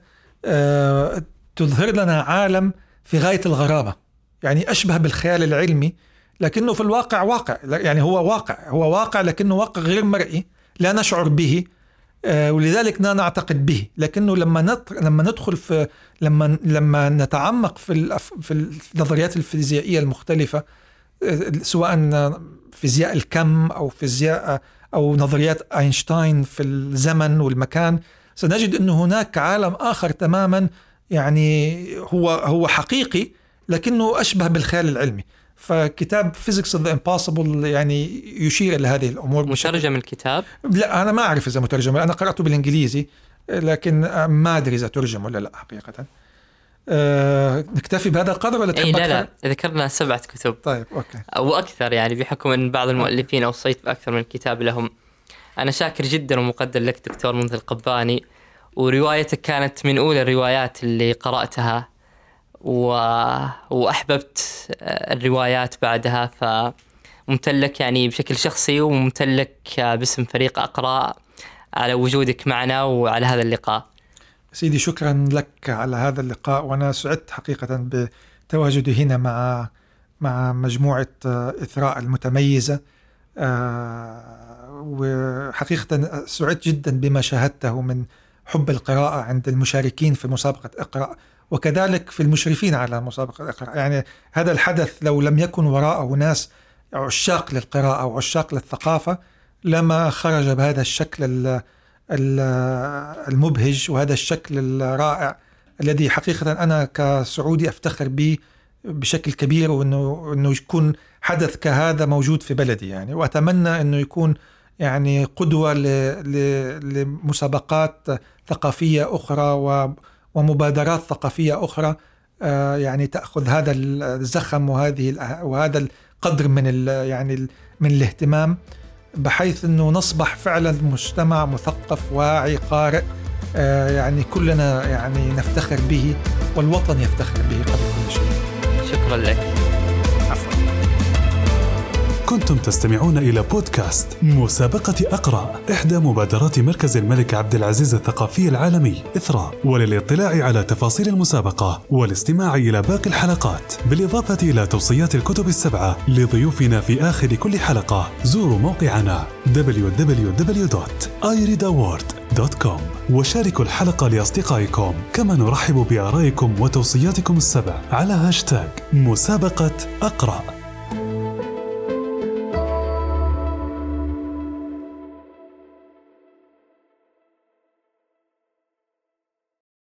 تظهر لنا عالم في غاية الغرابة، يعني أشبه بالخيال العلمي لكنه في الواقع واقع، يعني هو واقع لكنه واقع غير مرئي، لا نشعر به ولذلك لا نعتقد به، لكنه لما نتعمق في النظريات الفيزيائية المختلفة، سواء فيزياء الكم أو فيزياء أو نظريات أينشتاين في الزمن والمكان، سنجد أن هناك عالم آخر تماما، يعني هو حقيقي لكنه أشبه بالخيال العلمي. فكتاب Physics of the Impossible يعني يشير إلى هذه الأمور. مترجم الكتاب؟ لا، أنا ما أعرف إذا مترجم، أنا قرأته بالإنجليزي لكن ما أدري إذا ترجم ولا لا حقيقة. نكتفي بهذا القدر ولا تحب أكثر؟ لا، ذكرنا 7 كتب. طيب أوكي، وأكثر يعني، بحكم أن بعض المؤلفين أوصيت بأكثر من كتاب لهم. أنا شاكر جدا ومقدر لك دكتور منذر القباني، وروايتك كانت من أولى الروايات اللي قرأتها وأحببت الروايات بعدها، فممتلك يعني بشكل شخصي وممتلك باسم فريق أقرأ على وجودك معنا وعلى هذا اللقاء. سيدي شكرا لك على هذا اللقاء، وأنا سعدت حقيقة بتواجدي هنا مع مجموعة إثراء المتميزة، وحقيقة سعدت جدا بما شاهدته من حب القراءة عند المشاركين في مسابقة إقرأ، وكذلك في المشرفين على مسابقة إقرأ. يعني هذا الحدث لو لم يكن وراءه ناس عشاق للقراءة وعشاق للثقافة لما خرج بهذا الشكل المبهج وهذا الشكل الرائع، الذي حقيقة أنا كسعودي أفتخر به بشكل كبير، وأنه يكون حدث كهذا موجود في بلدي يعني، وأتمنى أنه يكون يعني قدوة لمسابقات ثقافية أخرى ومبادرات ثقافية أخرى، يعني تأخذ هذا الزخم وهذا القدر من الاهتمام، بحيث أنه نصبح فعلا مجتمع مثقف واعي قارئ، يعني كلنا يعني نفتخر به والوطن يفتخر به قبل كل شيء. شكرا لك. كنتم تستمعون إلى بودكاست مسابقة أقرأ، إحدى مبادرات مركز الملك عبدالعزيز الثقافي العالمي إثراء. وللاطلاع على تفاصيل المسابقة والاستماع إلى باقي الحلقات بالإضافة إلى توصيات الكتب السبعة لضيوفنا في آخر كل حلقة، زوروا موقعنا www.ireadaward.com وشاركوا الحلقة لأصدقائكم. كما نرحب بآرائكم وتوصياتكم السبع على هاشتاج مسابقة أقرأ.